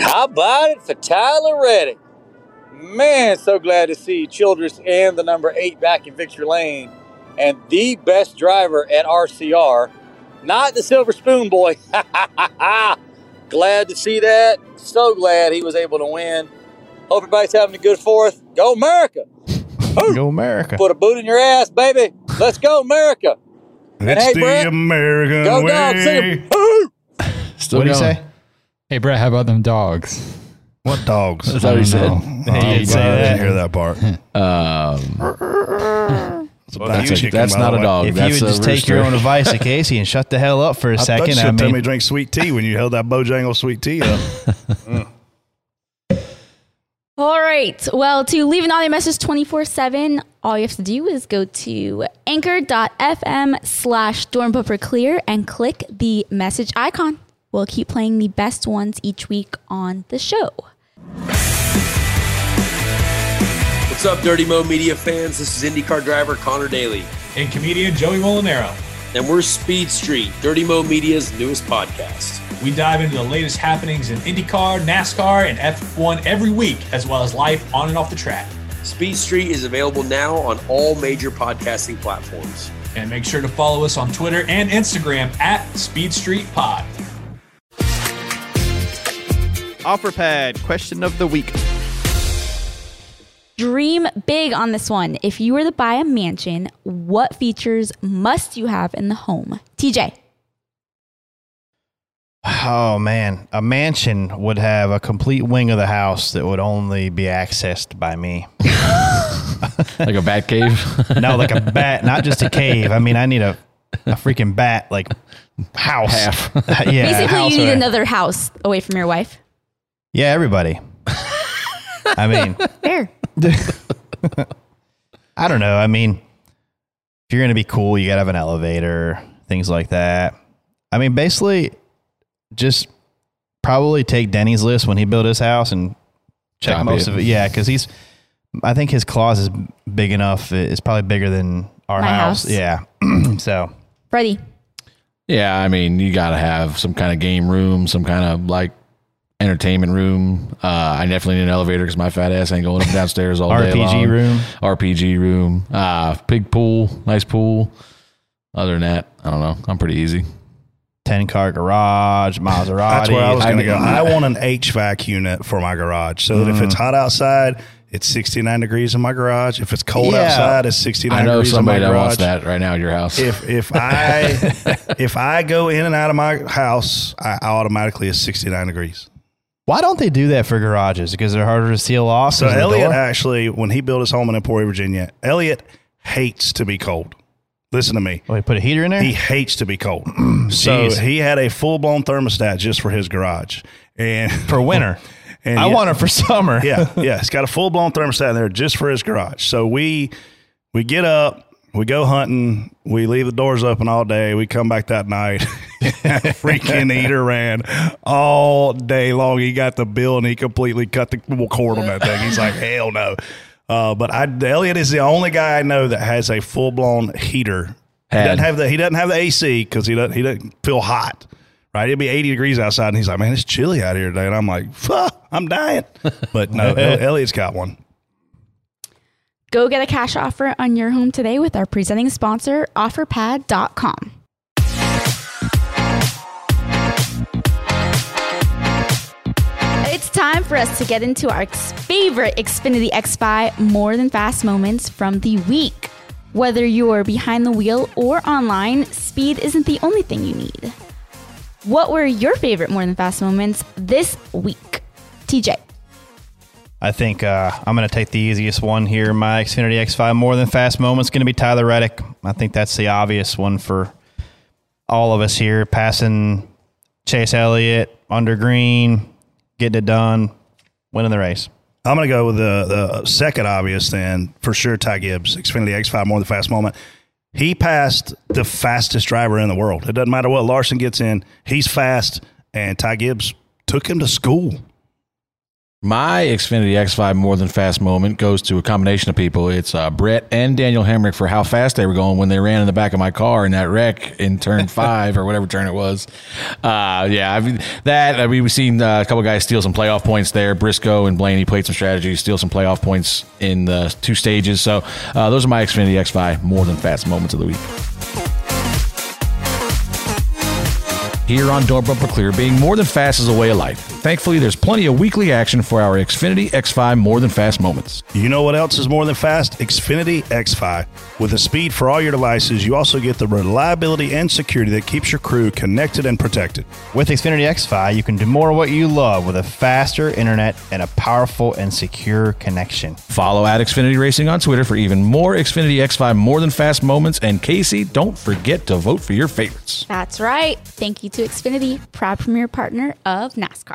How about it for Tyler Reddick? Man, so glad to see Childress and the number 8 back in victory lane, and the best driver at RCR, not the Silver Spoon boy. Glad to see that. So glad he was able to win. Hope everybody's having a good fourth. Go America! Go America! Put a boot in your ass, baby. Let's go America! It's hey, the Brett, American go way. Dog, sing what do you say? Hey, Brett, how about them dogs? What dogs? That's what he said. He didn't hear that part. That's not a dog. If you would just take your own advice to Casey and shut the hell up for a second. You should tell me drink sweet tea when you held that Bojangles sweet tea up. All right. Well, to leave an audio message 24/7, all you have to do is go to anchor.fm/DornBumperClear and click the message icon. We'll keep playing the best ones each week on the show. What's up, Dirty Mo Media fans? This is IndyCar driver Connor Daly. And comedian Joey Molinaro. And we're Speed Street, Dirty Mo Media's newest podcast. We dive into the latest happenings in IndyCar, NASCAR, and F1 every week, as well as life on and off the track. Speed Street is available now on all major podcasting platforms. And make sure to follow us on Twitter and Instagram at Speed Street Pod. OfferPad question of the week. Dream big on this one. If you were to buy a mansion, what features must you have in the home? TJ. Oh, man. A mansion would have a complete wing of the house that would only be accessed by me. Like a bat cave? No, like a bat. Not just a cave. I mean, I need a freaking bat, like, house. Half. Yeah, basically, house you need another house away from your wife. Yeah, everybody. I mean. Fair. I don't know. I mean, if you're going to be cool, you got to have an elevator, things like that. I mean, basically, just probably take Denny's list when he built his house and check most of it. Yeah, because I think his closet is big enough. It's probably bigger than our house. Yeah. So, Freddie. Yeah, I mean, you got to have some kind of game room, some kind of like entertainment room. I definitely need an elevator because my fat ass ain't going up downstairs all day long. RPG room. Big pool. Nice pool. Other than that, I don't know. I'm pretty easy. 10-car garage, Maserati. That's where I was going to go. I want an HVAC unit for my garage so that if it's hot outside, it's 69 degrees in my garage. If it's cold outside, it's 69 degrees in my garage. I know somebody that wants that right now at your house. If I go in and out of my house, I automatically is 69 degrees. Why don't they do that for garages? Because they're harder to seal off? So Elliot actually, when he built his home in Emporia, Virginia, Elliot hates to be cold. Listen to me. Oh, he put a heater in there? He hates to be cold. So he had a full-blown thermostat just for his garage. And for winter. And I want it for summer. Yeah. It's got a full-blown thermostat in there just for his garage. So we get up, we go hunting, we leave the doors open all day, we come back that night. Freaking heater ran all day long. He got the bill, and he completely cut the cord on that thing. He's like, hell no. But Elliot is the only guy I know that has a full-blown heater. He doesn't have the AC because he doesn't feel hot, right? It'd be 80 degrees outside, and he's like, man, it's chilly out here today. And I'm like, fuck, I'm dying. But no, Elliot's got one. Go get a cash offer on your home today with our presenting sponsor, OfferPad.com. It's time for us to get into our favorite Xfinity XFi More Than Fast moments from the week. Whether you're behind the wheel or online, speed isn't the only thing you need. What were your favorite More Than Fast moments this week? TJ. I think I'm going to take the easiest one here. My Xfinity XFi More Than Fast moment is going to be Tyler Reddick. I think that's the obvious one for all of us here. Passing Chase Elliott under green. Getting it done, winning the race. I'm going to go with the second obvious then, for sure, Ty Gibbs, Xfinity X5, More Than Fast moment. He passed the fastest driver in the world. It doesn't matter what Larson gets in, he's fast, and Ty Gibbs took him to school. My Xfinity X5 More Than Fast moment goes to a combination of people. It's Brett and Daniel Hendrick for how fast they were going when they ran in the back of my car in that wreck in turn 5 or whatever turn it was. We've seen a couple guys steal some playoff points there. Briscoe and Blaney played some strategies, steal some playoff points in the two stages. So those are my Xfinity X5 More Than Fast moments of the week. Here on Don't Bumper Clear, being more than fast is a way of life. Thankfully, there's plenty of weekly action for our Xfinity X5 More Than Fast moments. You know what else is more than fast? Xfinity X5. With the speed for all your devices, you also get the reliability and security that keeps your crew connected and protected. With Xfinity X5, you can do more of what you love with a faster internet and a powerful and secure connection. Follow @Xfinity Racing on Twitter for even more Xfinity X5 More Than Fast moments. And Casey, don't forget to vote for your favorites. That's right. Thank you to Xfinity, proud premier partner of NASCAR.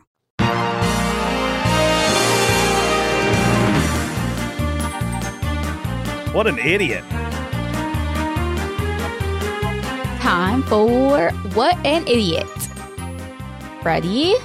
What an idiot. Time for What an Idiot. Freddie,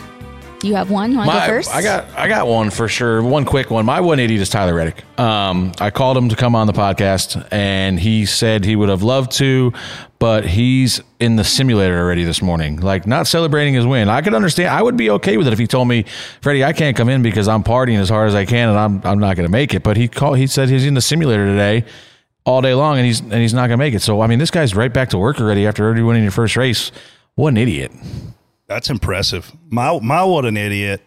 Do you have one? You want to go first? I got one for sure. One quick one. My 180 is Tyler Reddick. I called him to come on the podcast, and he said he would have loved to, but he's in the simulator already this morning, like not celebrating his win. I could understand. I would be okay with it if he told me, Freddie, I can't come in because I'm partying as hard as I can, and I'm not going to make it. But he said he's in the simulator today all day long, and he's not going to make it. So, I mean, this guy's right back to work already after already winning your first race. What an idiot. That's impressive. My what an idiot,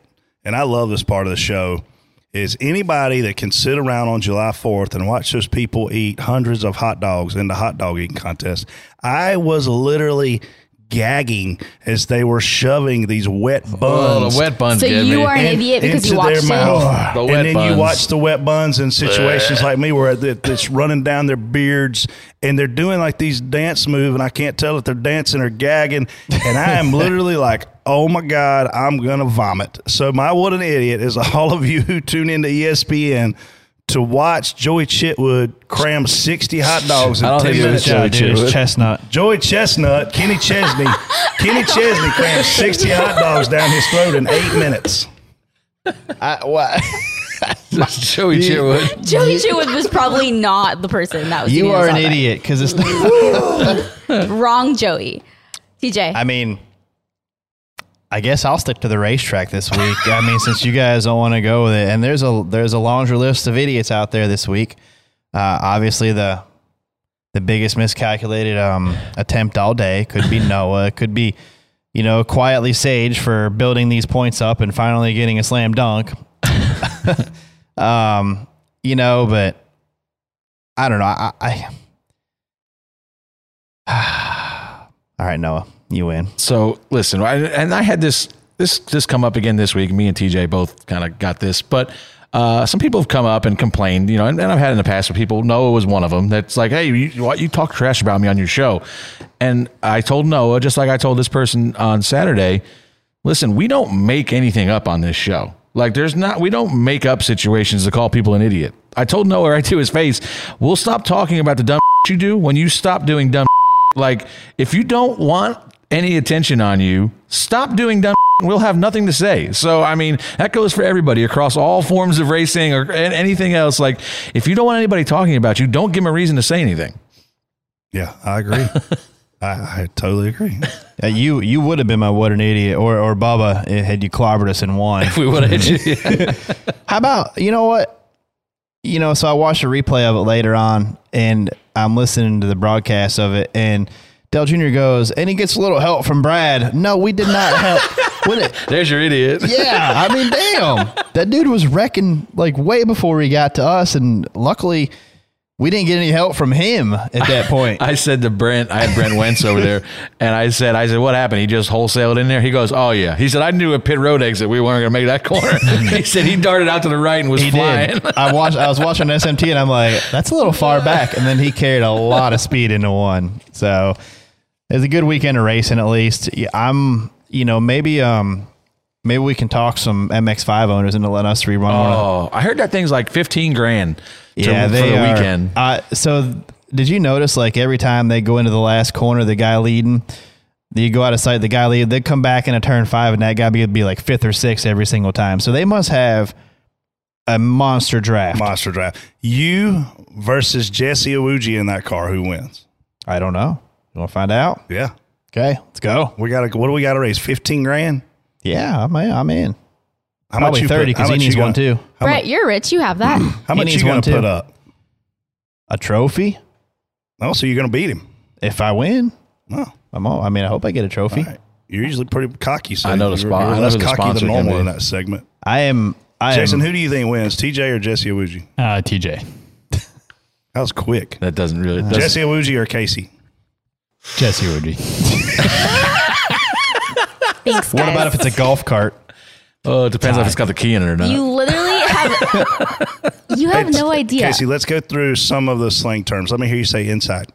and I love this part of the show, is anybody that can sit around on July 4th and watch those people eat hundreds of hot dogs in the hot dog eating contest. I was literally gagging as they were shoving these wet buns. Oh, the wet buns. So you are an idiot because you watched it. The wet and then buns. You watch the wet buns in situations like me where it's running down their beards and they're doing like these dance moves, and I can't tell if they're dancing or gagging. And I am literally like, oh my God, I'm going to vomit. So my what an idiot is all of you who tune into ESPN to watch Joey Chitwood cram 60 hot dogs in 10 minutes. Joey Chestnut, Kenny Chesney. Kenny Chesney crammed 60 hot dogs down his throat in 8 minutes. Joey Chitwood was probably not the person that was. You are an idiot because it's not wrong, Joey. TJ. I mean, I guess I'll stick to the racetrack this week. I mean, since you guys don't want to go with it, and there's a longer list of idiots out there this week. Obviously, the biggest miscalculated attempt all day could be Noah. It could be, you know, quietly Sage for building these points up and finally getting a slam dunk. You know, but I don't know. All right, Noah. You win. So listen, I had this come up again this week. Me and TJ both kind of got this, but some people have come up and complained, you know, and I've had in the past with people. Noah was one of them. That's like, hey, you talk trash about me on your show, and I told Noah, just like I told this person on Saturday, listen, we don't make anything up on this show. Like we don't make up situations to call people an idiot. I told Noah right to his face, we'll stop talking about the dumb you do when you stop doing dumb. Like if you don't want any attention on you, stop doing dumb and we'll have nothing to say. So, I mean, that goes for everybody across all forms of racing or anything else. Like, if you don't want anybody talking about you, don't give them a reason to say anything. Yeah, I agree. I totally agree. You would have been my what an idiot or Bubba had you clobbered us in one. If we would have hit you. Yeah. How about, you know what? You know, so I watched a replay of it later on, and I'm listening to the broadcast of it, and Dale Jr. goes, and he gets a little help from Brad. No, we did not help. There's your idiot. Yeah, I mean, damn. That dude was wrecking, like, way before he got to us, and luckily we didn't get any help from him at that point. I said to Brent, I had Brent Wentz over there, and I said, what happened? He just wholesaled in there? He goes, oh, yeah. He said, I knew a pit road exit. We weren't going to make that corner. He said he darted out to the right and was flying. I was watching SMT, and I'm like, that's a little far back. And then he carried a lot of speed into one. So it was a good weekend of racing, at least. I'm, you know, maybe we can talk some MX-5 owners into letting us rerun one. Oh, I heard that thing's like $15,000. Yeah, for the weekend. So did you notice, like, every time they go into the last corner, the guy leading, you go out of sight, the guy lead, they come back in a turn five, and that guy would be like fifth or sixth every single time. So they must have a monster draft. Monster draft. You versus Jesse Iwuji in that car, who wins? I don't know. You want to find out? Yeah. Okay, let's go. What do we got to raise? $15,000? Yeah, I'm in. How probably much 30 because he needs one too. Brett, you're rich. You have that. How much you going to put up? A trophy? Oh, so you're going to beat him? If I win, no. I mean, I hope I get a trophy. Right. You're usually pretty cocky. So I know the spot. You're less cocky than normal in that segment. I am. Jason, who do you think wins, TJ or Jesse Iwuji? TJ. That was quick. That doesn't really. Jesse Iwuji or Casey? Jesse Iwuji. Thanks, guys. What about if it's a golf cart? Oh, it depends if it's got the key in it or not. You literally have no idea. Casey, let's go through some of the slang terms. Let me hear you say inside.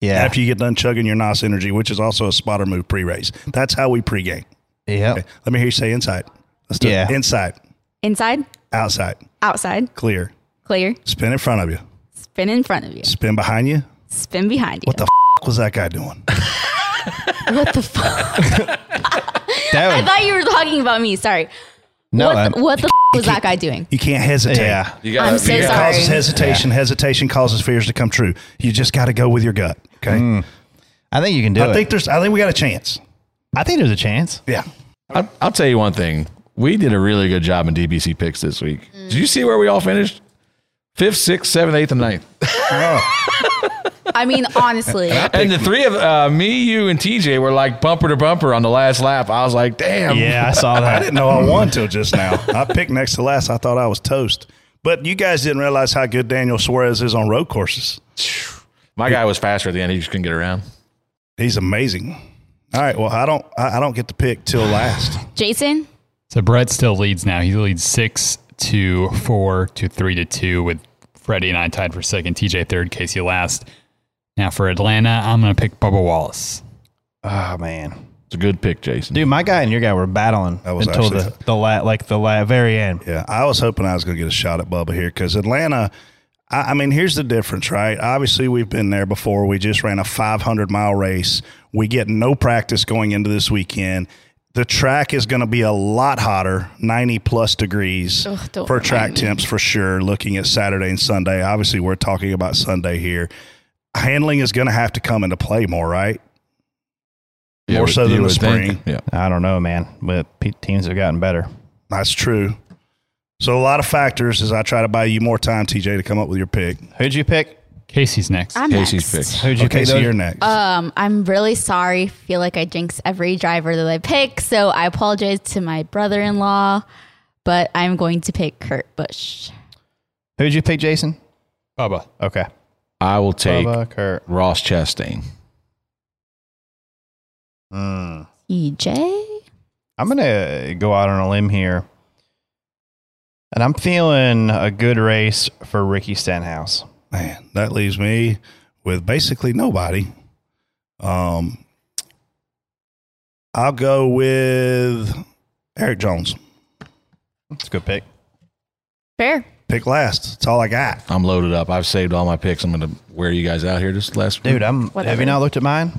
Yeah. After you get done chugging your NOS energy, which is also a spotter move pre-race. That's how we pregame. Yeah. Okay. Let me hear you say inside. Let's do it. Inside. Inside. Outside. Outside. Clear. Clear. Spin in front of you. Spin in front of you. Spin behind you. Spin behind you. What the f*** was that guy doing? What the fuck? I thought you were talking about me. Sorry. No, what the was that guy doing? You can't hesitate. Yeah. I'm so sorry. It causes hesitation. Yeah. Hesitation causes fears to come true. You just got to go with your gut. Okay. Mm. I think you can do it. I think we got a chance. I think there's a chance. Yeah. I'll tell you one thing. We did a really good job in DBC picks this week. Mm. Did you see where we all finished? 5th, 6th, 7th, 8th, and 9th. Oh. I mean, honestly. And the three of me, you, and TJ were like bumper to bumper on the last lap. I was like, damn. Yeah, I saw that. I didn't know I won till just now. I picked next to last. I thought I was toast. But you guys didn't realize how good Daniel Suarez is on road courses. My guy was faster at the end. He just couldn't get around. He's amazing. All right, well, I don't get to pick till last. Jason? So Brett still leads now. He leads 6-4-3-2 with Freddie and I tied for second, TJ third, Casey last. Now for Atlanta, I'm going to pick Bubba Wallace. Oh, man. It's a good pick, Jason. Dude, my guy and your guy were battling until the very end. Yeah, I was hoping I was going to get a shot at Bubba here because Atlanta, I mean, here's the difference, right? Obviously, we've been there before. We just ran a 500-mile race. We get no practice going into this weekend. The track is going to be a lot hotter, 90-plus degrees for track temps for sure, looking at Saturday and Sunday. Obviously, we're talking about Sunday here. Handling is going to have to come into play more, right? Yeah, more so than the spring. Yeah. I don't know, man, but teams have gotten better. That's true. So a lot of factors as I try to buy you more time, TJ, to come up with your pick. Who'd you pick? Casey's next. Casey's next. Who'd you pick? Casey, you're next. I'm really sorry. I feel like I jinx every driver that I pick, so I apologize to my brother-in-law, but I'm going to pick Kurt Busch. Who'd you pick, Jason? Bubba. Okay. I will take Bubba, Kurt. Ross Chastain. EJ? I'm going to go out on a limb here, and I'm feeling a good race for Ricky Stenhouse. Man, that leaves me with basically nobody. I'll go with Eric Jones. That's a good pick. Fair. Pick last. That's all I got. I'm loaded up. I've saved all my picks. I'm going to wear you guys out here just last week. Dude, have you not looked at mine?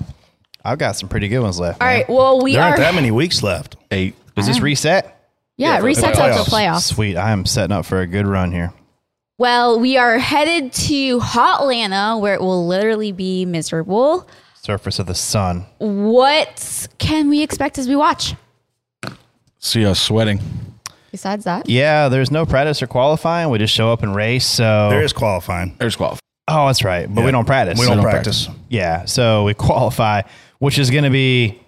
I've got some pretty good ones left. All right, well, there aren't that many weeks left. 8. Is this reset? Yeah, it resets up the playoffs. Sweet. I am setting up for a good run here. Well, we are headed to Hotlanta, where it will literally be miserable. Surface of the sun. What can we expect as we watch? See us sweating. Besides that? Yeah, there's no practice or qualifying. We just show up and race. So there is qualifying. Oh, that's right. But we don't practice. We don't practice. Yeah, so we qualify, which is going to be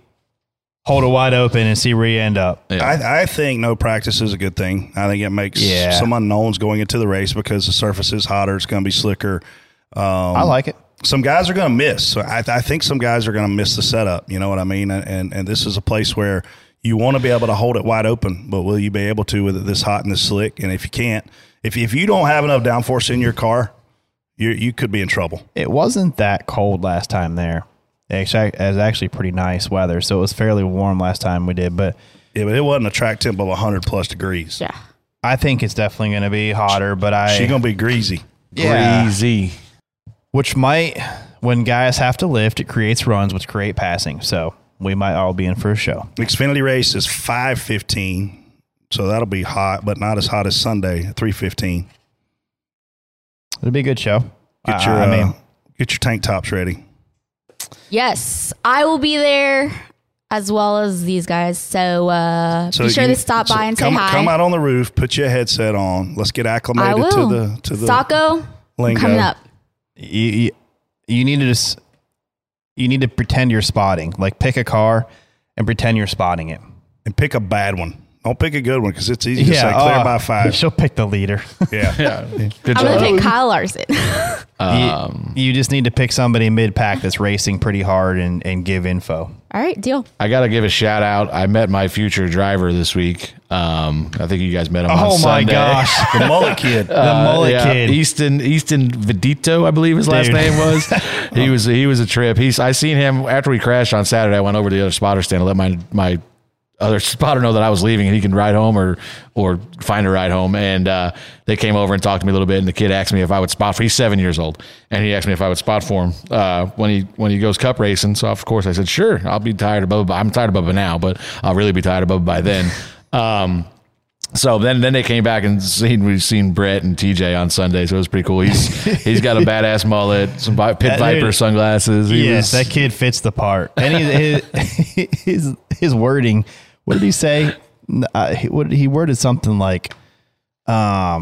hold it wide open and see where you end up. Yeah. I think no practice is a good thing. I think it makes some unknowns going into the race because the surface is hotter. It's going to be slicker. I like it. Some guys are going to miss. So I think some guys are going to miss the setup. You know what I mean? And this is a place where you want to be able to hold it wide open, but will you be able to with it this hot and this slick? And if you can't, if you don't have enough downforce in your car, you could be in trouble. It wasn't that cold last time there. It was actually pretty nice weather, so it was fairly warm last time we did. But it wasn't a track temp of 100-plus degrees. Yeah. I think it's definitely going to be hotter, but She's going to be greasy. Yeah. Greasy. Which might, when guys have to lift, it creates runs, which create passing. So we might all be in for a show. Xfinity race is 5:15, so that'll be hot, but not as hot as Sunday, 3:15. It'll be a good show. Get your tank tops ready. Yes, I will be there as well as these guys. So, be sure to stop by and say hi. Come out on the roof, put your headset on. Let's get acclimated to the Socko lingo. Coming up. You need to pretend you're spotting. Like pick a car and pretend you're spotting it, and pick a bad one. Don't pick a good one because it's easy to say clear by 5. She'll pick the leader. Yeah. I'm going to pick Kyle Larson. You just need to pick somebody mid-pack that's racing pretty hard and give info. All right, deal. I got to give a shout-out. I met my future driver this week. I think you guys met him on Sunday. Oh, my gosh. The mullet kid. The mullet kid. Easton Vidito, I believe his last name was. He was a trip. I seen him after we crashed on Saturday. I went over to the other spotter stand and let my other spotter know that I was leaving and he can ride home or find a ride home. And they came over and talked to me a little bit, and the kid asked me if I would spot for, he's 7 years old, and he asked me if I would spot for him when he goes cup racing. So of course I said, sure, I'll be tired of Bubba. I'm tired of Bubba now, but I'll really be tired of Bubba by then. So then they came back and we've seen Brett and TJ on Sunday, so it was pretty cool. He's got a badass mullet, some Pit Viper sunglasses. That kid fits the part. And his wording, what did he say? He worded something like, I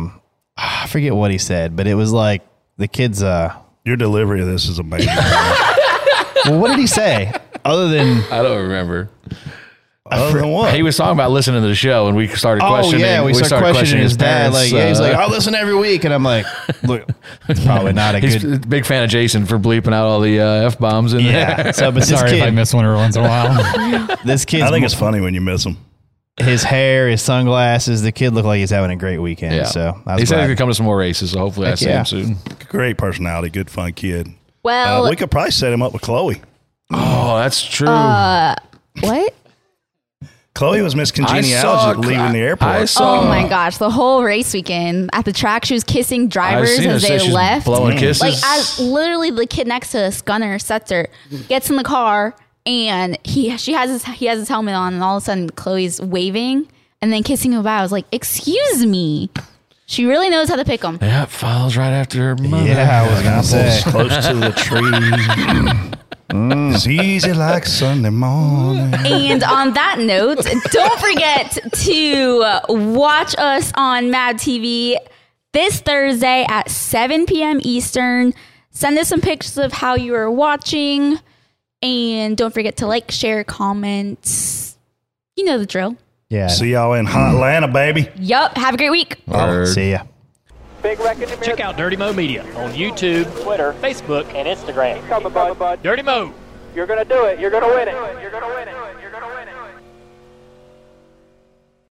forget what he said, but it was like the kid's. Your delivery of this is amazing. Well, what did he say? Other than I don't remember. He was talking about listening to the show, and we started questioning. Oh yeah, we started questioning his dad. Like, yeah, he's like, "I listen every week," and I'm like, "Look, it's probably not a good." Big fan of Jason for bleeping out all the f bombs in there. So, but sorry if I miss one every once in a while. This kid, I think it's funny when you miss him. His hair, his sunglasses. The kid looked like he's having a great weekend. Yeah. So he said he could come to some more races. So hopefully, I see him soon. Great personality, good fun kid. Well, we could probably set him up with Chloe. Oh, that's true. What? Chloe was Miss Congeniality leaving the airport. Oh my gosh, the whole race weekend at the track, she was kissing drivers as they left. Blowing kisses. Like, literally, the kid next to us, Gunner Setzer, gets in the car, and he has his helmet on, and all of a sudden Chloe's waving and then kissing him goodbye. I was like, "Excuse me." She really knows how to pick them. Yeah, it follows right after her mother. Yeah, I was gonna say close to the tree. It's easy like Sunday morning. And on that note, don't forget to watch us on Mad TV this Thursday at 7 p.m. Eastern. Send us some pictures of how you are watching. And don't forget to like, share, comment. You know the drill. Yeah. See y'all in Hotlanta, baby. Yup. Have a great week. See ya. Big Check out Dirty Mo Media on YouTube, Twitter, Facebook, and Instagram. Dirty Mo. You're going to do it. You're going to win it.